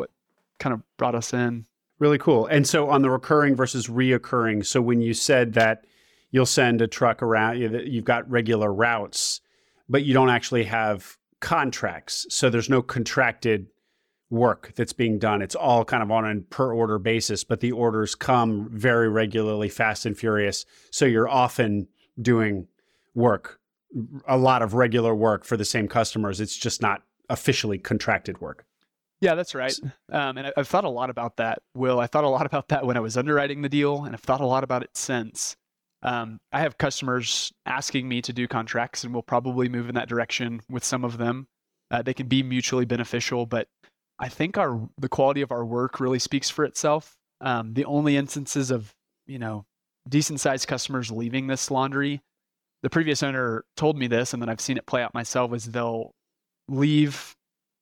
kind of brought us in. Really cool. And so on the recurring versus reoccurring. So when you said that you'll send a truck around, you've got regular routes, but you don't actually have contracts. So there's no contracted work that's being done. It's all kind of on a per order basis, but the orders come very regularly, fast and furious. So you're often doing work, a lot of regular work for the same customers. It's just not officially contracted work. Yeah, that's right. And I've thought a lot about that, Will. I thought a lot about that when I was underwriting the deal, and I've thought a lot about it since. I have customers asking me to do contracts, and we'll probably move in that direction with some of them. They can be mutually beneficial, but I think the quality of our work really speaks for itself. The only instances of, you know, decent-sized customers leaving this laundry, the previous owner told me this, and then I've seen it play out myself, is they'll leave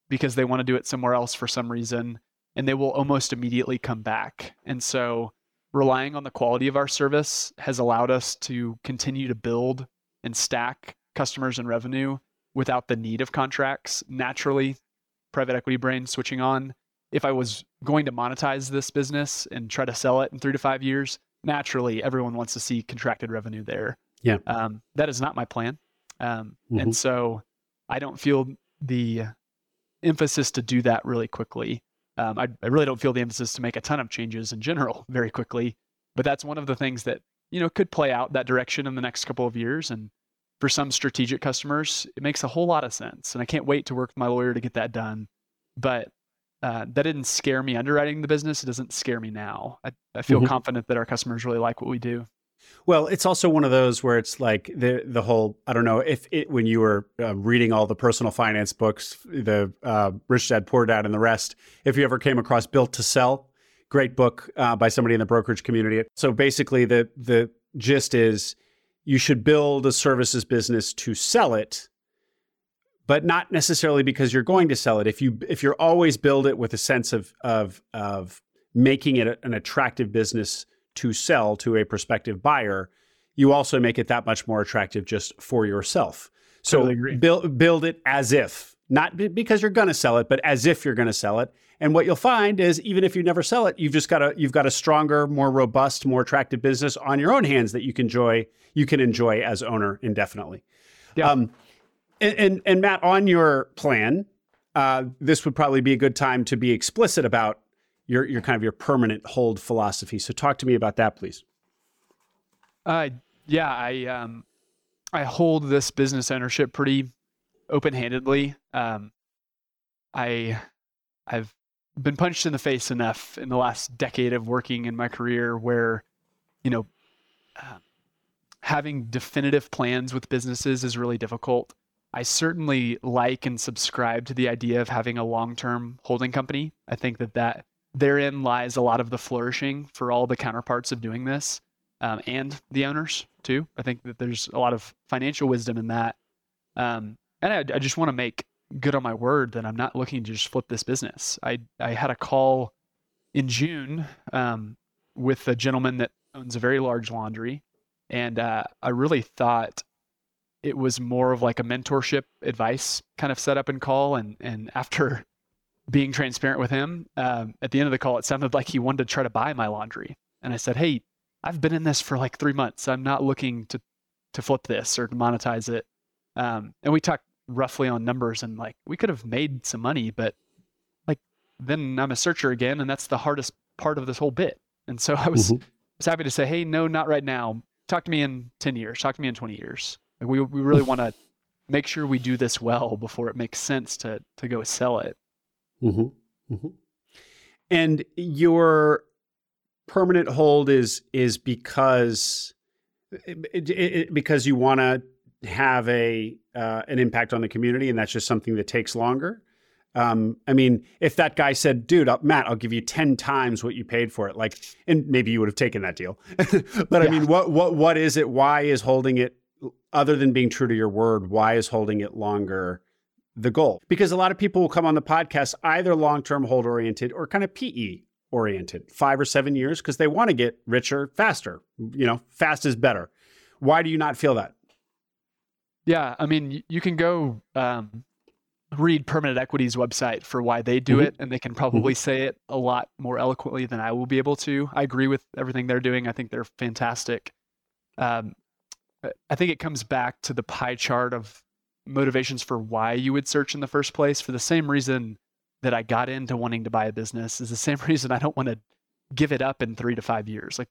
because they want to do it somewhere else for some reason, and they will almost immediately come back. And so relying on the quality of our service has allowed us to continue to build and stack customers and revenue without the need of contracts. Naturally, private equity brain switching on. If I was going to monetize this business and try to sell it in 3 to 5 years, naturally, everyone wants to see contracted revenue there. Yeah. That is not my plan. And so I don't feel the emphasis to do that really quickly. I really don't feel the emphasis to make a ton of changes in general very quickly, but that's one of the things that, you know, could play out that direction in the next couple of years. And for some strategic customers, it makes a whole lot of sense. And I can't wait to work with my lawyer to get that done. But that didn't scare me underwriting the business. It doesn't scare me now. I feel confident that our customers really like what we do. Well, it's also one of those where it's like the whole, I don't know if it, when you were reading all the personal finance books, the Rich Dad, Poor Dad and the rest, if you ever came across Built to Sell, great book by somebody in the brokerage community. So basically the gist is you should build a services business to sell it, but not necessarily because you're going to sell it. If you're always build it with a sense of making it an attractive business to sell to a prospective buyer, you also make it that much more attractive just for yourself. So build it as if, not because you're going to sell it, but as if you're going to sell it. And what you'll find is even if you never sell it, you've got a stronger, more robust, more attractive business on your own hands that you can enjoy as owner indefinitely. Yeah. And Matt, on your plan, this would probably be a good time to be explicit about your kind of your permanent hold philosophy. So talk to me about that, please. I hold this business ownership pretty open-handedly. I've been punched in the face enough in the last decade of working in my career where, you know, having definitive plans with businesses is really difficult. I certainly like and subscribe to the idea of having a long-term holding company. I think that therein lies a lot of the flourishing for all the counterparts of doing this, and the owners too. I think that there's a lot of financial wisdom in that. And I just want to make good on my word that I'm not looking to just flip this business. I had a call in June with a gentleman that owns a very large laundry. And I really thought it was more of like a mentorship advice kind of setup and call. And after being transparent with him, at the end of the call, it sounded like he wanted to try to buy my laundry. And I said, hey, I've been in this for like 3 months. I'm not looking to flip this or to monetize it. And we talked roughly on numbers and like, we could have made some money, but like, then I'm a searcher again. And that's the hardest part of this whole bit. And so I was happy to say, hey, no, not right now. Talk to me in 10 years, talk to me in 20 years. Like we really want to make sure we do this well before it makes sense to go sell it. Mm-hmm. Mm-hmm. And your permanent hold is because you want to have an impact on the community, and that's just something that takes longer. I mean, if that guy said, dude, Matt, I'll give you 10 times what you paid for it, like, and maybe you would have taken that deal. But yeah. I mean, what is it? Why is holding it, other than being true to your word, why is holding it longer the goal? Because a lot of people will come on the podcast either long-term hold oriented or kind of PE oriented, 5 or 7 years, because they want to get richer faster. You know, fast is better. Why do you not feel that? Yeah, I mean, you can go read Permanent Equity's website for why they do it, and they can probably say it a lot more eloquently than I will be able to. I agree with everything they're doing. I think they're fantastic. I think it comes back to the pie chart of motivations for why you would search in the first place. For the same reason that I got into wanting to buy a business is the same reason I don't want to give it up in 3 to 5 years. Like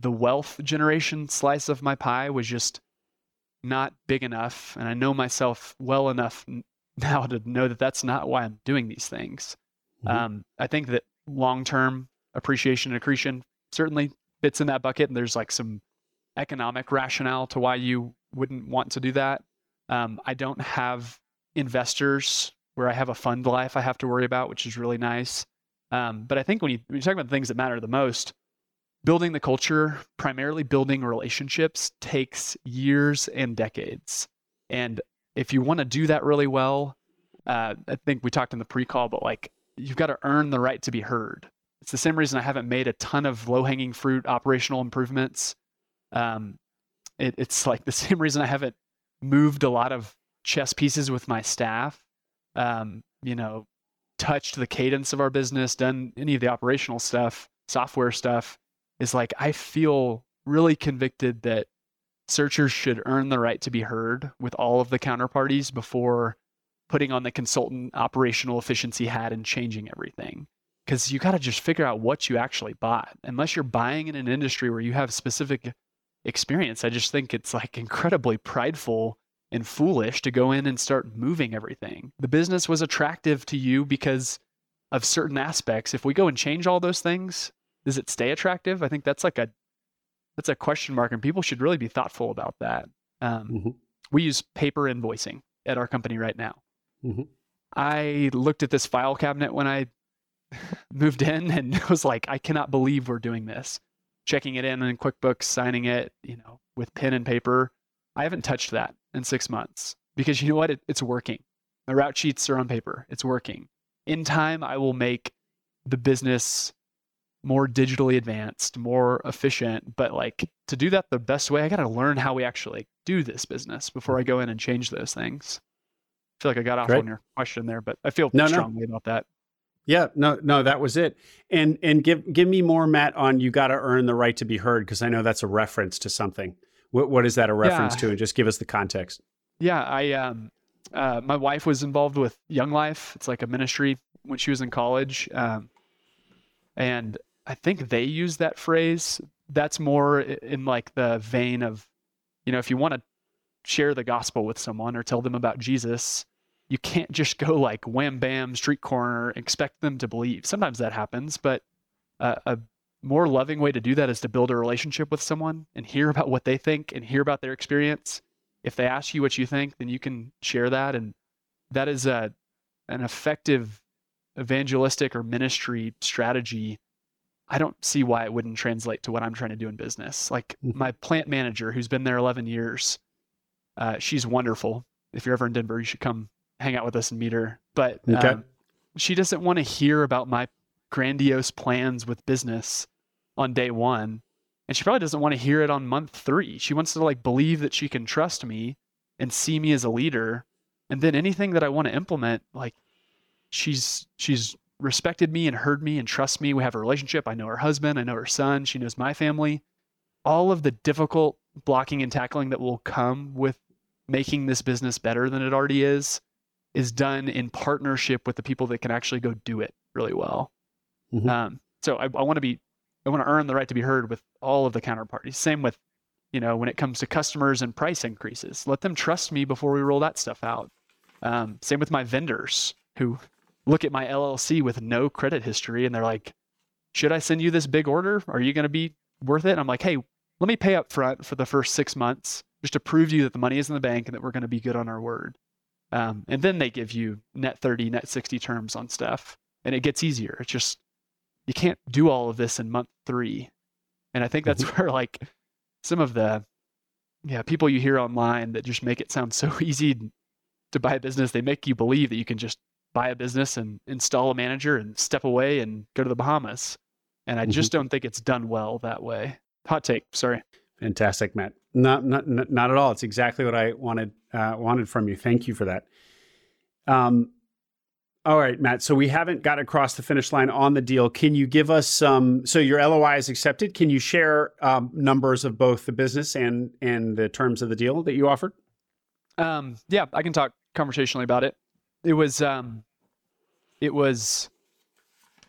the wealth generation slice of my pie was just not big enough. And I know myself well enough now to know that that's not why I'm doing these things. Mm-hmm. I think that long-term appreciation and accretion certainly fits in that bucket. And there's like some economic rationale to why you wouldn't want to do that. I don't have investors where I have a fund life I have to worry about, which is really nice. But I think when you talk about the things that matter the most, building the culture, primarily building relationships, takes years and decades. And if you want to do that really well, I think we talked in the pre-call, but like you've got to earn the right to be heard. It's the same reason I haven't made a ton of low-hanging fruit operational improvements. It's like the same reason I haven't moved a lot of chess pieces with my staff, touched the cadence of our business, done any of the operational stuff, software stuff, is like, I feel really convicted that searchers should earn the right to be heard with all of the counterparties before putting on the consultant operational efficiency hat and changing everything. Because you got to just figure out what you actually bought. Unless you're buying in an industry where you have specific experience, I just think it's like incredibly prideful and foolish to go in and start moving everything. The business was attractive to you because of certain aspects. If we go and change all those things, does it stay attractive? I think that's a question mark, and people should really be thoughtful about that. We use paper invoicing at our company right now. Mm-hmm. I looked at this file cabinet when I moved in and was like, I cannot believe we're doing this. Checking it in QuickBooks, signing it, with pen and paper. I haven't touched that in 6 months because you know what? It's working. The route sheets are on paper. It's working. In time, I will make the business more digitally advanced, more efficient. But like to do that the best way, I got to learn how we actually do this business before I go in and change those things. I feel like I got off on your question there, but I feel strongly about that. Yeah, no, that was it. And give me more, Matt, on you got to earn the right to be heard, because I know that's a reference to something. What is that a reference to? And just give us the context. Yeah, I my wife was involved with Young Life. It's like a ministry when she was in college, and I think they use that phrase. That's more in like the vein of, if you want to share the gospel with someone or tell them about Jesus, you can't just go like wham, bam, street corner, expect them to believe. Sometimes that happens, but a more loving way to do that is to build a relationship with someone and hear about what they think and hear about their experience. If they ask you what you think, then you can share that. And that is an effective evangelistic or ministry strategy. I don't see why it wouldn't translate to what I'm trying to do in business. Like my plant manager, who's been there 11 years, she's wonderful. If you're ever in Denver, you should come hang out with us and meet her. But she doesn't want to hear about my grandiose plans with business on day one. And she probably doesn't want to hear it on month 3. She wants to like believe that she can trust me and see me as a leader. And then anything that I want to implement, like she's respected me and heard me and trusts me. We have a relationship. I know her husband. I know her son. She knows my family. All of the difficult blocking and tackling that will come with making this business better than it already is done in partnership with the people that can actually go do it really well. Mm-hmm. So I want to earn the right to be heard with all of the counterparties. Same with, when it comes to customers and price increases, let them trust me before we roll that stuff out. Same with my vendors who look at my LLC with no credit history. And they're like, should I send you this big order? Are you going to be worth it? And I'm like, hey, let me pay up front for the first 6 months just to prove to you that the money is in the bank and that we're going to be good on our word. And then they give you net 30, net 60 terms on stuff, and it gets easier. It's just, you can't do all of this in month 3. And I think that's where like some of the people you hear online that just make it sound so easy to buy a business. They make you believe that you can just buy a business and install a manager and step away and go to the Bahamas. And I just don't think it's done well that way. Hot take. Sorry. Fantastic, Matt. Not at all. It's exactly what I wanted from you. Thank you for that. All right, Matt. So we haven't got across the finish line on the deal. Can you give us some? So your LOI is accepted. Can you share numbers of both the business and the terms of the deal that you offered? Yeah, I can talk conversationally about it. It was.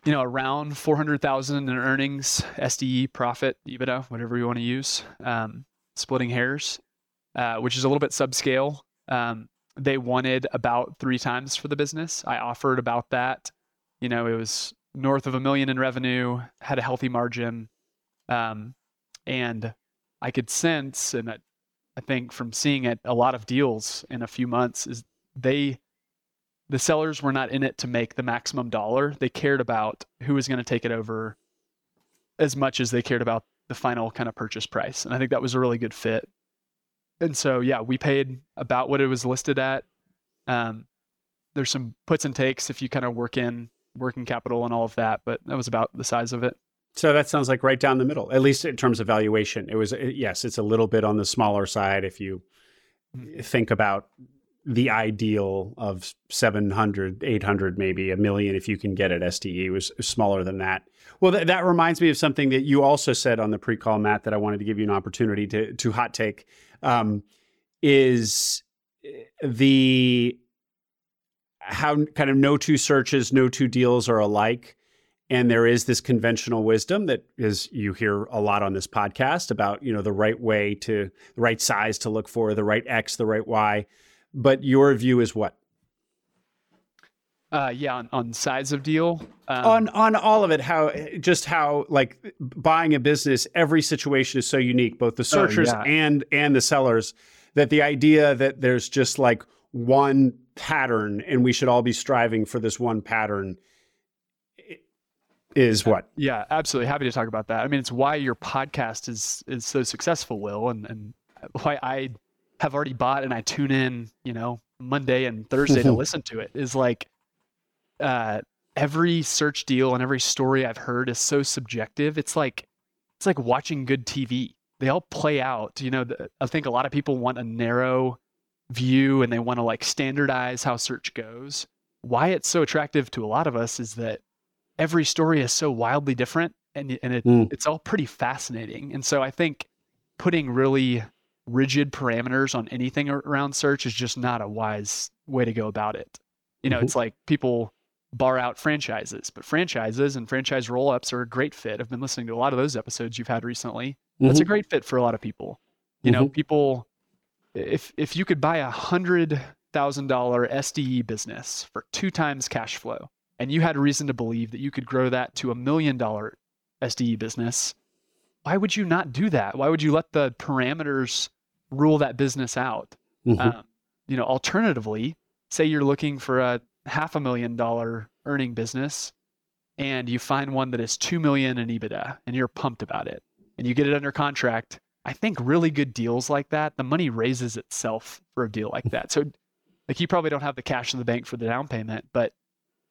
Around 400,000 in earnings, SDE, profit, EBITDA, whatever you want to use, splitting hairs, which is a little bit subscale. They wanted about 3 times for the business. I offered about that. It was north of $1 million in revenue, had a healthy margin. And I could sense, and I think from seeing it, a lot of deals in a few months is the sellers were not in it to make the maximum dollar. They cared about who was going to take it over as much as they cared about the final kind of purchase price. And I think that was a really good fit. And so, we paid about what it was listed at. There's some puts and takes if you kind of work in working capital and all of that, but that was about the size of it. So that sounds like right down the middle, at least in terms of valuation. It was, yes, it's a little bit on the smaller side if you think about the ideal of 700, 800, maybe a million if you can get it. SDE was smaller than that. Well, that reminds me of something that you also said on the pre-call, Matt, that I wanted to give you an opportunity to hot take, is the how kind of no two searches, no two deals are alike. And there is this conventional wisdom that is, you hear a lot on this podcast about, you know, the right way to, the right size to look for, the right X, the right Y. But your view is what? On size of deal? On all of it, how like buying a business, every situation is so unique, both the searchers and the sellers, that the idea that there's just like one pattern and we should all be striving for this one pattern is what? Yeah, absolutely. Happy to talk about that. I mean, it's why your podcast is so successful, Will, and why I have already bought and I tune in, you know, Monday and Thursday to listen to it, is like every search deal and every story I've heard is so subjective. It's like watching good TV. They all play out. You know, I think a lot of people want a narrow view and they want to like standardize how search goes. Why it's so attractive to a lot of us is that every story is so wildly different and it's all pretty fascinating. And so I think putting really rigid parameters on anything around search is just not a wise way to go about it. You know, it's like people bar out franchises, but franchises and franchise roll-ups are a great fit. I've been listening to a lot of those episodes you've had recently. Mm-hmm. That's a great fit for a lot of people. You know, people, if you could buy $100,000 SDE business for 2 times cash flow, and you had reason to believe that you could grow that to $1 million SDE business, why would you not do that? Why would you let the parameters rule that business out? Mm-hmm. You know, alternatively, say you're looking for a $500,000 earning business and you find one that is $2 million in EBITDA and you're pumped about it and you get it under contract. I think really good deals like that, the money raises itself for a deal like that. So like you probably don't have the cash in the bank for the down payment, but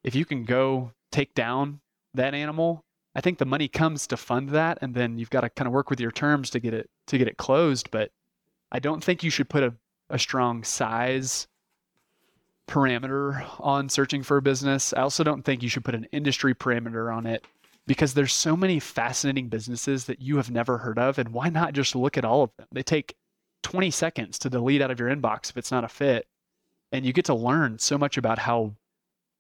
if you can go take down that animal, I think the money comes to fund that, and then you've got to kind of work with your terms to get it closed. But I don't think you should put a strong size parameter on searching for a business. I also don't think you should put an industry parameter on it, because there's so many fascinating businesses that you have never heard of, and why not just look at all of them? They take 20 seconds to delete out of your inbox if it's not a fit, and you get to learn so much about how,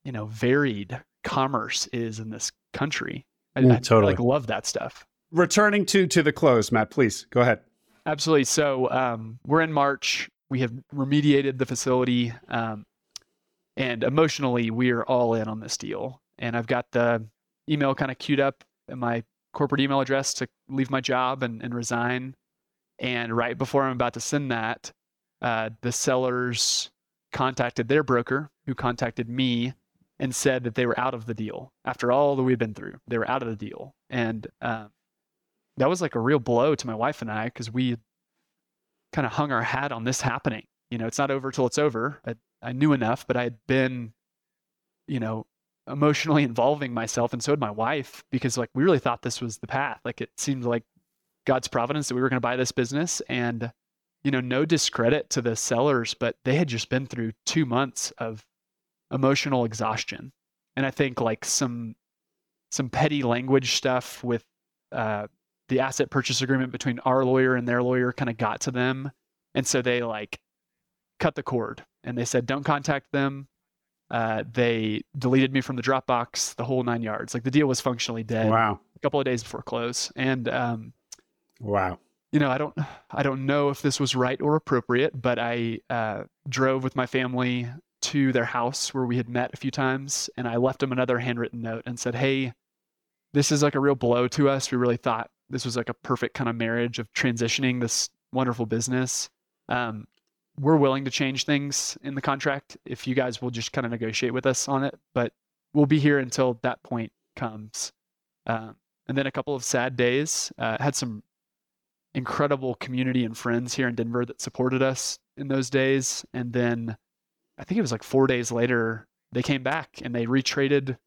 you know, varied commerce is in this country. I love that stuff. Returning to the close, Matt, please go ahead. Absolutely. So we're in March. We have remediated the facility, and emotionally we are all in on this deal. And I've got the email kind of queued up in my corporate email address to leave my job and resign. And right before I'm about to send that, the sellers contacted their broker, who contacted me, and said that they were out of the deal. After all that we've been through, they were out of the deal. And that was like a real blow to my wife and I, because we kind of hung our hat on this happening. You know, it's not over till it's over. I knew enough, but I had been, you know, emotionally involving myself, and so had my wife, because like we really thought this was the path. Like it seemed like God's providence that we were going to buy this business. And, you know, no discredit to the sellers, but they had just been through 2 months of emotional exhaustion. And I think like some petty language stuff with the asset purchase agreement between our lawyer and their lawyer kind of got to them. And so they like cut the cord and they said, don't contact them. They deleted me from the Dropbox, the whole 9 yards. Like the deal was functionally dead. Wow. A couple of days before close. And wow. You know, I don't know if this was right or appropriate, but I drove with my family to their house where we had met a few times, and I left them another handwritten note and said, hey, this is like a real blow to us. We really thought this was like a perfect kind of marriage of transitioning this wonderful business. We're willing to change things in the contract if you guys will just kind of negotiate with us on it, but we'll be here until that point comes. And then a couple of sad days, had some incredible community and friends here in Denver that supported us in those days. And then I think it was like 4 days later, they came back and they retraded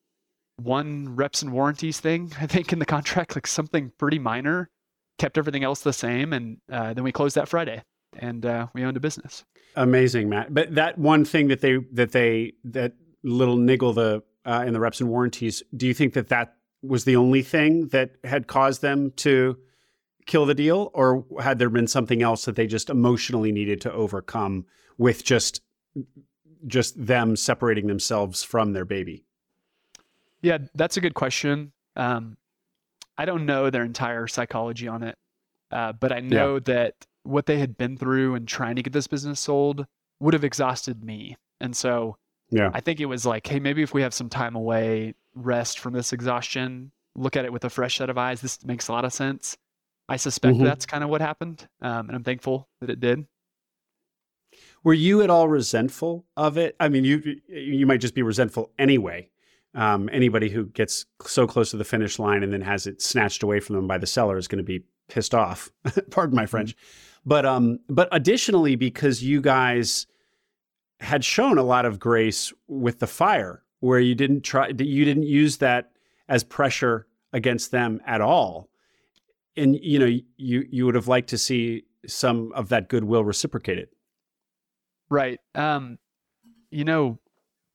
one reps and warranties thing, I think, in the contract, like something pretty minor, kept everything else the same. And then we closed that Friday and we owned a business. Amazing, Matt. But that one thing that that little niggle in the reps and warranties, do you think that was the only thing that had caused them to kill the deal, or had there been something else that they just emotionally needed to overcome with just them separating themselves from their baby? Yeah, that's a good question. I don't know their entire psychology on it, but I know that what they had been through and trying to get this business sold would have exhausted me. And so I think it was like, hey, maybe if we have some time away, rest from this exhaustion, look at it with a fresh set of eyes, this makes a lot of sense. I suspect that's kind of what happened. And I'm thankful that it did. Were you at all resentful of it? I mean, you might just be resentful anyway. Anybody who gets so close to the finish line and then has it snatched away from them by the seller is going to be pissed off. Pardon my French. But additionally, because you guys had shown a lot of grace with the fire, where you didn't use that as pressure against them at all. And, you know, you would have liked to see some of that goodwill reciprocated. Right. You know,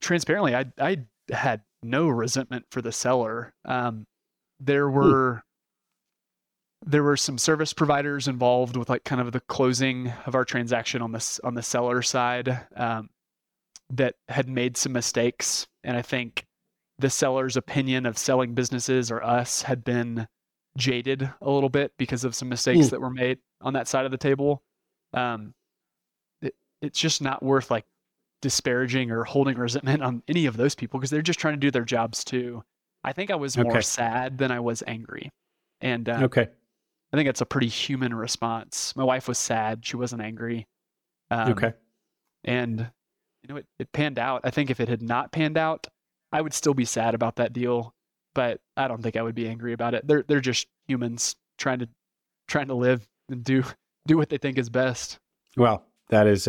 transparently, I had no resentment for the seller. There were some service providers involved with like kind of the closing of our transaction on the seller side that had made some mistakes. And I think the seller's opinion of selling businesses or us had been jaded a little bit because of some mistakes that were made on that side of the table. It's just not worth like disparaging or holding resentment on any of those people because they're just trying to do their jobs too. I think I was more sad than I was angry. And I think that's a pretty human response. My wife was sad. She wasn't angry. And you know, it panned out. I think if it had not panned out, I would still be sad about that deal, but I don't think I would be angry about it. They're just humans trying to live and do what they think is best. Well, that is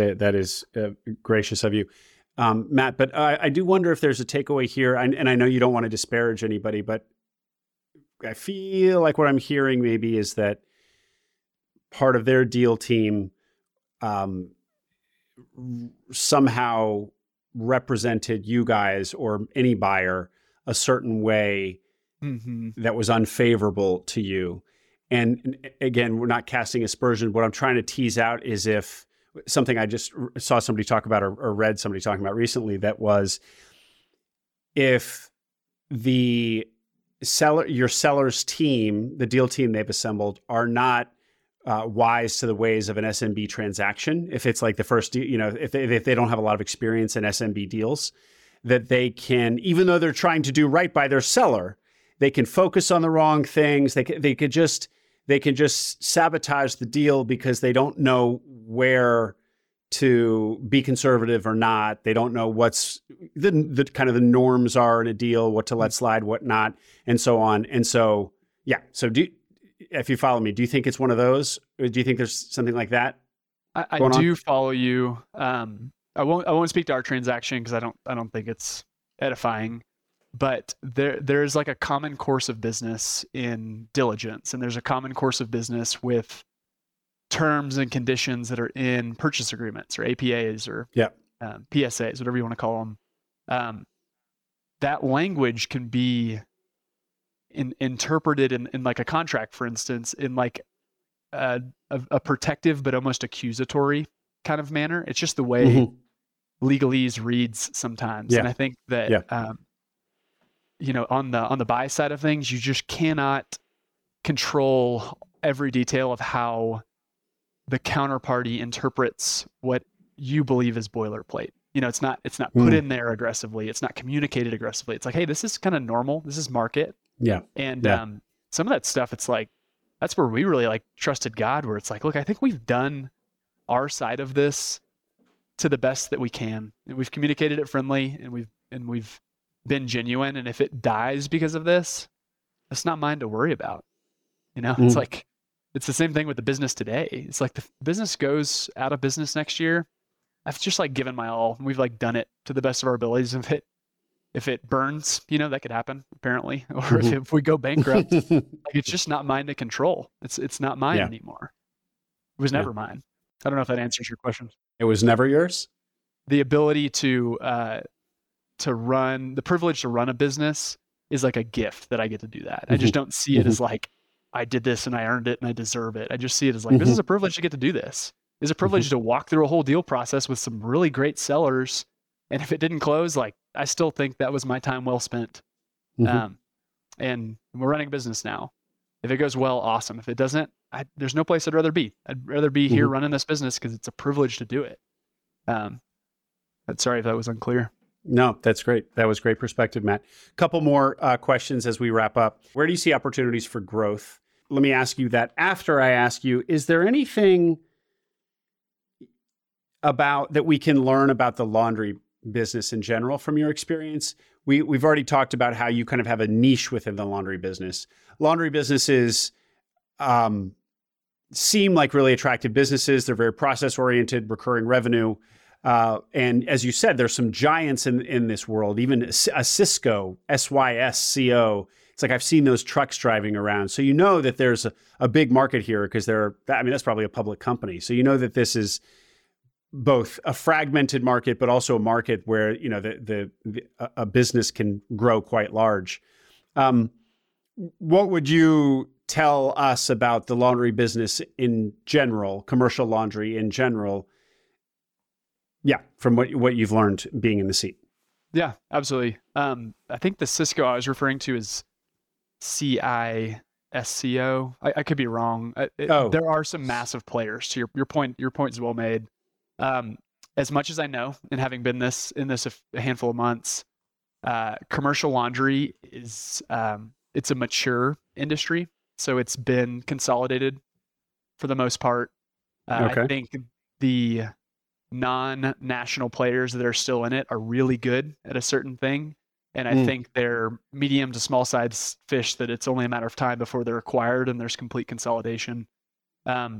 gracious of you, Matt. But I do wonder if there's a takeaway here, and I know you don't want to disparage anybody, but I feel like what I'm hearing maybe is that part of their deal team somehow represented you guys or any buyer a certain way that was unfavorable to you. And again, we're not casting aspersions. What I'm trying to tease out is if something I just saw somebody talk about or read somebody talking about recently, that was if the your seller's team, the deal team they've assembled, are not wise to the ways of an SMB transaction. If it's like the first, you know, if they don't have a lot of experience in SMB deals, that they can, even though they're trying to do right by their seller, they can focus on the wrong things. They can just sabotage the deal because they don't know where to be conservative or not. They don't know what's the kind of the norms are in a deal, what to let slide, what not, and so on. And so, yeah. So if you follow me, do you think it's one of those? Or do you think there's something like that? I do follow you. I won't speak to our transaction because I don't think it's edifying, but there's like a common course of business in diligence. And there's a common course of business with terms and conditions that are in purchase agreements or APAs or PSAs, whatever you want to call them. That language can be interpreted in like a contract, for instance, in like a protective but almost accusatory kind of manner. It's just the way legalese reads sometimes. Yeah. And I think that, you know, on the buy side of things, you just cannot control every detail of how the counterparty interprets what you believe is boilerplate. You know, it's not put in there aggressively. It's not communicated aggressively. It's like, hey, this is kind of normal. This is market. Yeah. And some of that stuff, it's like, that's where we really like trusted God, where it's like, look, I think we've done our side of this to the best that we can. And we've communicated it friendly and we've been genuine. And if it dies because of this, that's not mine to worry about. You know, it's like, it's the same thing with the business today. It's like the business goes out of business next year. I've just like given my all. We've like done it to the best of our abilities. If it burns, you know, that could happen apparently. Or if we go bankrupt, like it's just not mine to control. It's not mine anymore. It was never mine. I don't know if that answers your question. It was never yours? The ability to run, the privilege to run a business is like a gift that I get to do that. Mm-hmm. I just don't see it as like, I did this and I earned it and I deserve it. I just see it as like, this is a privilege to get to do this. It's a privilege to walk through a whole deal process with some really great sellers. And if it didn't close, like, I still think that was my time well spent. Mm-hmm. And we're running a business now. If it goes well, awesome. If it doesn't, there's no place I'd rather be. I'd rather be here running this business because it's a privilege to do it. Sorry if that was unclear. No, that's great. That was great perspective, Matt. Couple more questions as we wrap up. Where do you see opportunities for growth? Let me ask you that after I ask you, is there anything about that we can learn about the laundry business in general from your experience? We've already talked about how you kind of have a niche within the laundry business. Laundry businesses seem like really attractive businesses. They're very process-oriented, recurring revenue. And as you said, there's some giants in this world, even a Sysco, S-Y-S-C-O. It's like I've seen those trucks driving around. So you know that there's a big market here because that's probably a public company. So you know that this is both a fragmented market, but also a market where, you know, a business can grow quite large. What would you tell us about the laundry business in general, commercial laundry in general? Yeah, from what you've learned being in the seat. Yeah, absolutely. I think the Sysco I was referring to is C-I-S-C-O. I could be wrong. There are some massive players. To your point is well made. As much as I know, and having been in this a handful of months, commercial laundry is it's a mature industry, so it's been consolidated for the most part. I think the non-national players that are still in it are really good at a certain thing. And I think they're medium to small sized fish that it's only a matter of time before they're acquired and there's complete consolidation. I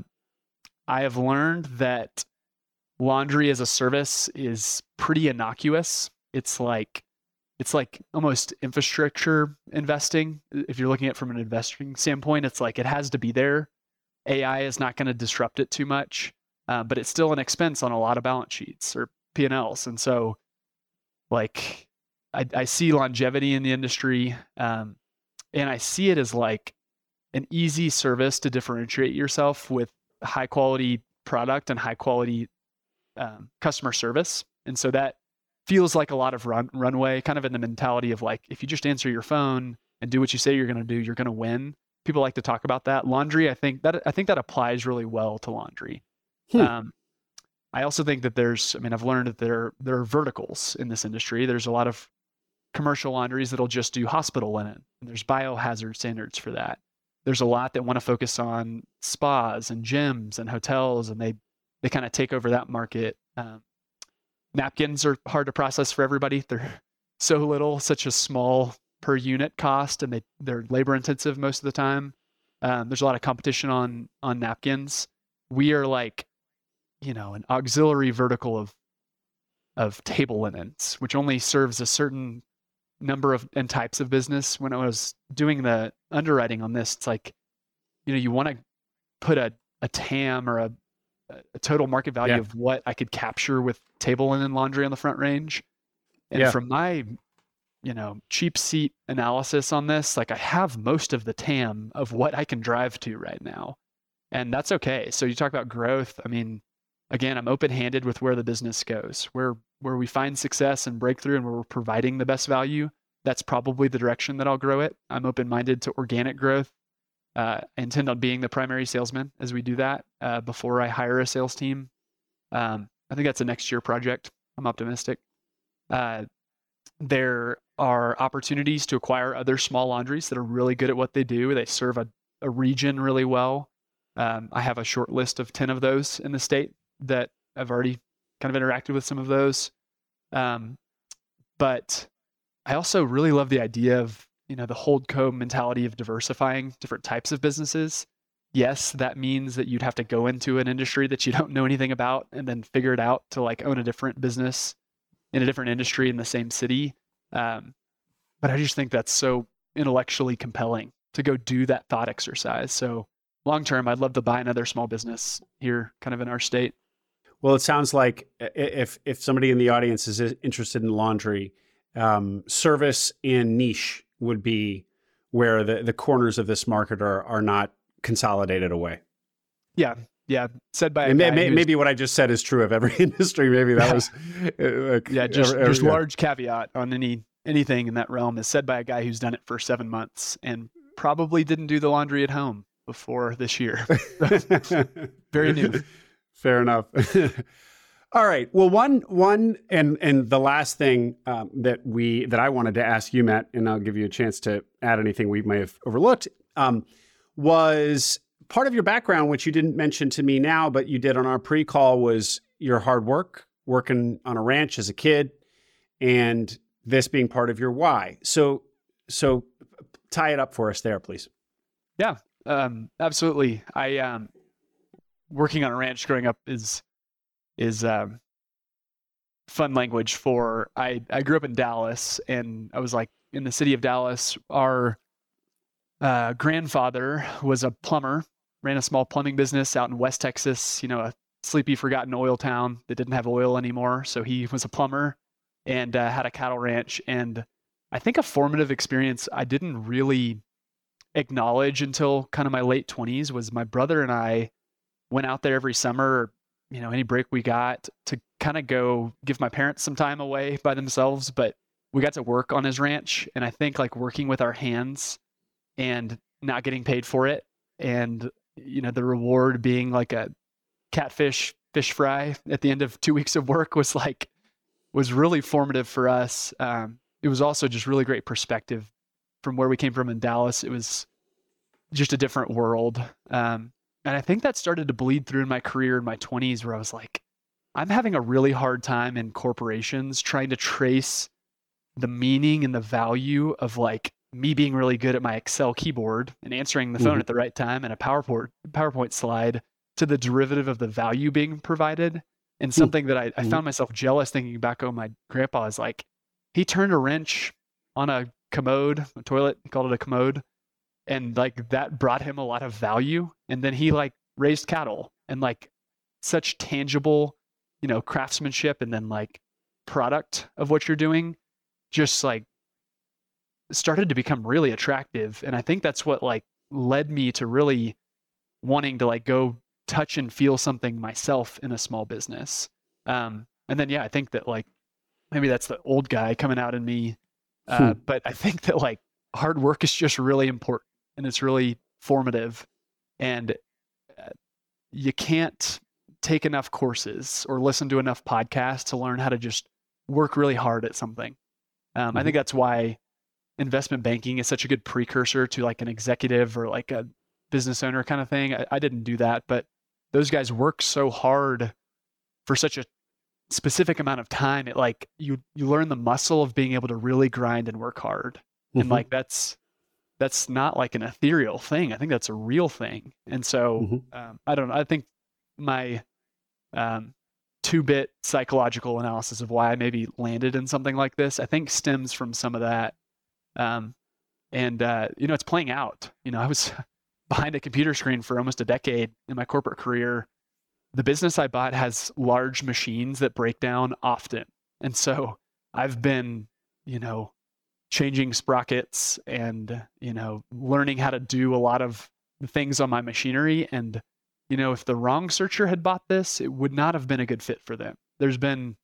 have learned that laundry as a service is pretty innocuous. It's like almost infrastructure investing. If you're looking at it from an investing standpoint, it's like, it has to be there. AI is not going to disrupt it too much. But it's still an expense on a lot of balance sheets or P&Ls. And so, like, I see longevity in the industry, and I see it as like an easy service to differentiate yourself with high quality product and high quality customer service. And so that feels like a lot of runway, kind of in the mentality of like, if you just answer your phone and do what you say you're going to do, you're going to win. People like to talk about that. Laundry, I think that applies really well to laundry. I also think that I've learned that there are verticals in this industry. There's a lot of commercial laundries that'll just do hospital linen, and there's biohazard standards for that. There's a lot that want to focus on spas and gyms and hotels, and they kind of take over that market. Napkins are hard to process for everybody. They're so little, such a small per unit cost, and they're labor intensive most of the time. There's a lot of competition on napkins. We are like, you know, an auxiliary vertical of table linens, which only serves a certain number of and types of business. When I was doing the underwriting on this, it's like, you know, you want to put a TAM or a total market value of what I could capture with table linen laundry on the Front Range. And from my, you know, cheap seat analysis on this, like, I have most of the TAM of what I can drive to right now. And that's okay. So you talk about growth. I mean, again, I'm open-handed with where the business goes, where we find success and breakthrough and where we're providing the best value. That's probably the direction that I'll grow it. I'm open-minded to organic growth. I intend on being the primary salesman as we do that before I hire a sales team. I think that's a next year project. I'm optimistic. There are opportunities to acquire other small laundries that are really good at what they do. They serve a region really well. I have a short list of 10 of those in the state that I've already kind of interacted with some of those. But I also really love the idea of, you know, the holdco mentality of diversifying different types of businesses. Yes, that means that you'd have to go into an industry that you don't know anything about and then figure it out to like own a different business in a different industry in the same city. But I just think that's so intellectually compelling to go do that thought exercise. So long-term, I'd love to buy another small business here, kind of in our state. Well, it sounds like if somebody in the audience is interested in laundry, service and niche would be where the corners of this market are not consolidated away. Yeah. Yeah. Said by maybe what I just said is true of every industry. Maybe that was just large caveat on anything in that realm is said by a guy who's done it for 7 months and probably didn't do the laundry at home before this year. Very new. Fair enough. All right. Well, one, and the last thing that I wanted to ask you, Matt, and I'll give you a chance to add anything we may have overlooked, was part of your background, which you didn't mention to me now, but you did on our pre-call, was your hard work, working on a ranch as a kid, and this being part of your why. So tie it up for us there, please. Yeah, absolutely. I working on a ranch growing up is fun language for, I grew up in Dallas, and I was like, in the city of Dallas, our grandfather was a plumber, ran a small plumbing business out in West Texas, a sleepy, forgotten oil town that didn't have oil anymore. So he was a plumber and had a cattle ranch. And I think a formative experience I didn't really acknowledge until kind of my late 20s was my brother and I went out there every summer, any break we got, to kind of go give my parents some time away by themselves. But we got to work on his ranch. And I think like working with our hands and not getting paid for it, and the reward being like a catfish fish fry at the end of 2 weeks of work was really formative for us. It was also just really great perspective from where we came from in Dallas. It was just a different world. And I think that started to bleed through in my career in my 20s, where I was like, I'm having a really hard time in corporations trying to trace the meaning and the value of like me being really good at my Excel keyboard and answering the phone at the right time and a PowerPoint slide to the derivative of the value being provided. And something that I found myself jealous thinking back, my grandpa is like, he turned a wrench on a commode, a toilet, he called it a commode. And like that brought him a lot of value. And then he like raised cattle and like such tangible, craftsmanship and then like product of what you're doing just like started to become really attractive. And I think that's what like led me to really wanting to like go touch and feel something myself in a small business. And then, I think that like, maybe that's the old guy coming out in me. But I think that like hard work is just really important and it's really formative, and you can't take enough courses or listen to enough podcasts to learn how to just work really hard at something. I think that's why investment banking is such a good precursor to like an executive or like a business owner kind of thing. I didn't do that, but those guys work so hard for such a specific amount of time. It like you learn the muscle of being able to really grind and work hard. And like, that's not like an ethereal thing. I think that's a real thing. And so, I don't know. I think my, 2-bit psychological analysis of why I maybe landed in something like this, I think stems from some of that. It's playing out, I was behind a computer screen for almost a decade in my corporate career. The business I bought has large machines that break down often. And so I've been, changing sprockets and, learning how to do a lot of the things on my machinery. And, if the wrong searcher had bought this, it would not have been a good fit for them. There's been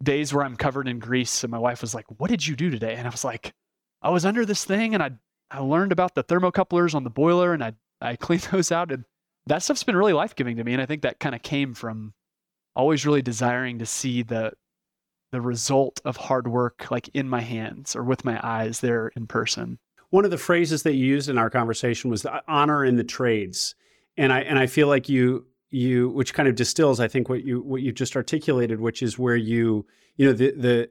days where I'm covered in grease and my wife was like, "What did you do today?" And I was like, I was under this thing and I learned about the thermocouplers on the boiler and I cleaned those out. And that stuff's been really life-giving to me. And I think that kind of came from always really desiring to see the result of hard work, like in my hands or with my eyes there in person. One of the phrases that you used in our conversation was the honor in the trades. And I feel like you, which kind of distills, I think what you just articulated, which is where the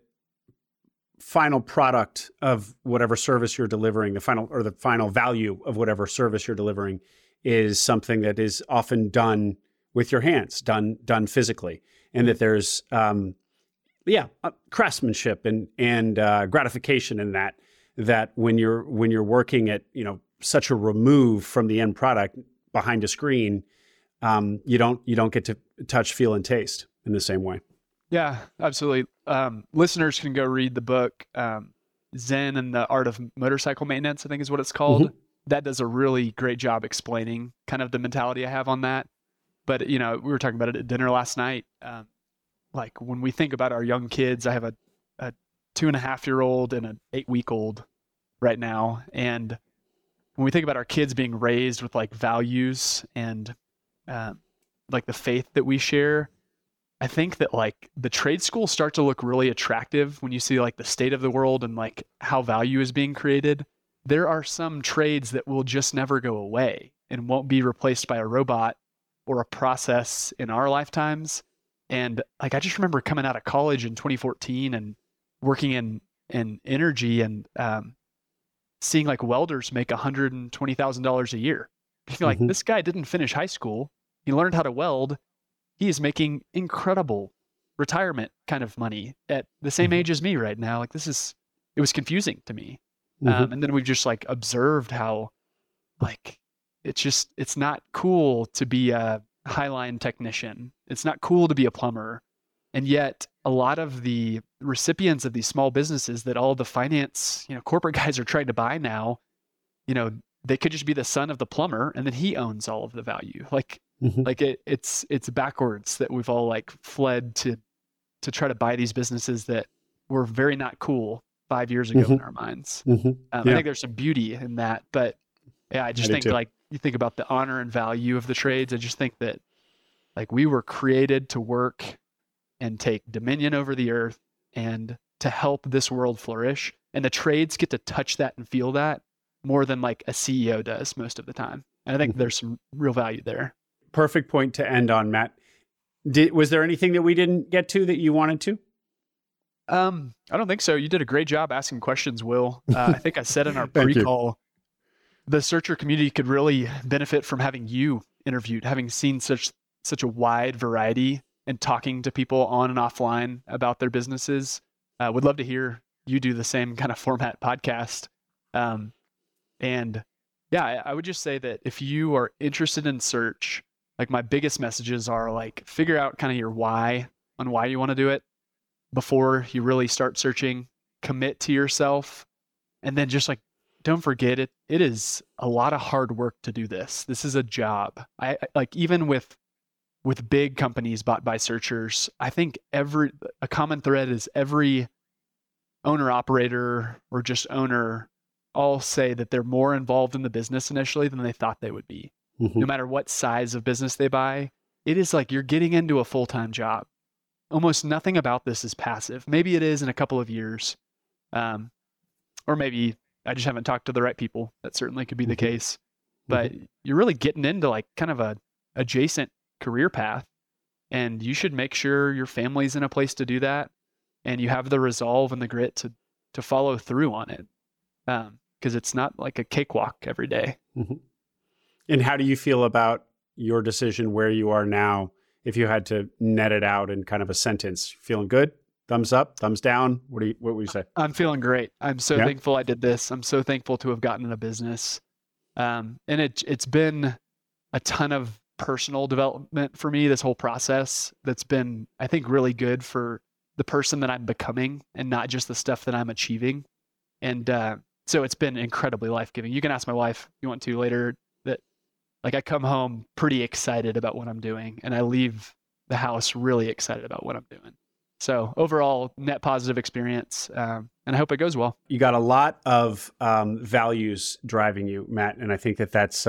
final product of whatever service you're delivering, the final value of whatever service you're delivering is something that is often done with your hands, done physically. And that there's, craftsmanship and gratification in that when you're working at, such a remove from the end product behind a screen, you don't get to touch, feel, and taste. in the same way. Yeah, absolutely. Listeners can go read the book, Zen and the Art of Motorcycle Maintenance, I think is what it's called. Mm-hmm. That does a really great job explaining kind of the mentality I have on that. But, you know, we were talking about it at dinner last night. Like when we think about our young kids, I have a 2.5-year-old and an 8-week-old right now. And when we think about our kids being raised with like values and like the faith that we share, I think that like the trade schools start to look really attractive when you see like the state of the world and like how value is being created. There are some trades that will just never go away and won't be replaced by a robot or a process in our lifetimes. And like, I just remember coming out of college in 2014 and working in energy and seeing like welders make $120,000 a year. Like mm-hmm. This guy didn't finish high school. He learned how to weld. He is making incredible retirement kind of money at the same mm-hmm. age as me right now. Like it was confusing to me. Mm-hmm. And then we've just like observed how like, it's not cool to be a highline technician. It's not cool to be a plumber. And yet a lot of the recipients of these small businesses that all the finance, you know, corporate guys are trying to buy now, you know, they could just be the son of the plumber and then he owns all of the value. Like, mm-hmm. like it's backwards that we've all like fled to try to buy these businesses that were very not cool 5 years ago mm-hmm. in our minds. Mm-hmm. I think there's some beauty in that, but yeah, I just think like you think about the honor and value of the trades. I just think that like we were created to work and take dominion over the earth and to help this world flourish. And the trades get to touch that and feel that more than like a CEO does most of the time. And I think there's some real value there. Perfect point to end on, Matt. Was there anything that we didn't get to that you wanted to? I don't think so. You did a great job asking questions, Will. I think I said in our pre-call, the searcher community could really benefit from having you interviewed, having seen such a wide variety and talking to people on and offline about their businesses. Would love to hear you do the same kind of format podcast. And yeah, I would just say that if you are interested in search, like my biggest messages are like, figure out kind of your why on why you want to do it before you really start searching, commit to yourself. And then just like, don't forget it. It is a lot of hard work to do this. This is a job. I like, even with big companies bought by searchers, I think a common thread is every owner operator or just owner all say that they're more involved in the business initially than they thought they would be. Mm-hmm. No matter what size of business they buy, it is like you're getting into a full-time job. Almost nothing about this is passive. Maybe it is in a couple of years. Or maybe I just haven't talked to the right people. That certainly could be the case. But mm-hmm. you're really getting into like kind of a adjacent career path. And you should make sure your family's in a place to do that. And you have the resolve and the grit to follow through on it. Because it's not like a cakewalk every day. Mm-hmm. And how do you feel about your decision where you are now? If you had to net it out in kind of a sentence, feeling good? Thumbs up, thumbs down? What would you say? I'm feeling great. I'm so thankful I did this. I'm so thankful to have gotten in a business. And it's been a ton of personal development for me, this whole process that's been, I think, really good for the person that I'm becoming and not just the stuff that I'm achieving. And so it's been incredibly life-giving. You can ask my wife if you want to later that like I come home pretty excited about what I'm doing and I leave the house really excited about what I'm doing. So overall, net positive experience, and I hope it goes well. You got a lot of values driving you, Matt, and I think that's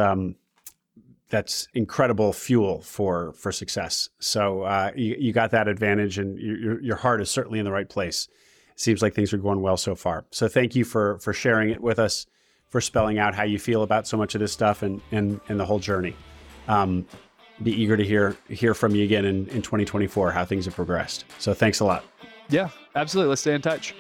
incredible fuel for success. So you got that advantage, and your heart is certainly in the right place. It seems like things are going well so far. So thank you for sharing it with us, for spelling out how you feel about so much of this stuff and the whole journey. Be eager to hear from you again in 2024, how things have progressed. So thanks a lot. Yeah, absolutely. Let's stay in touch.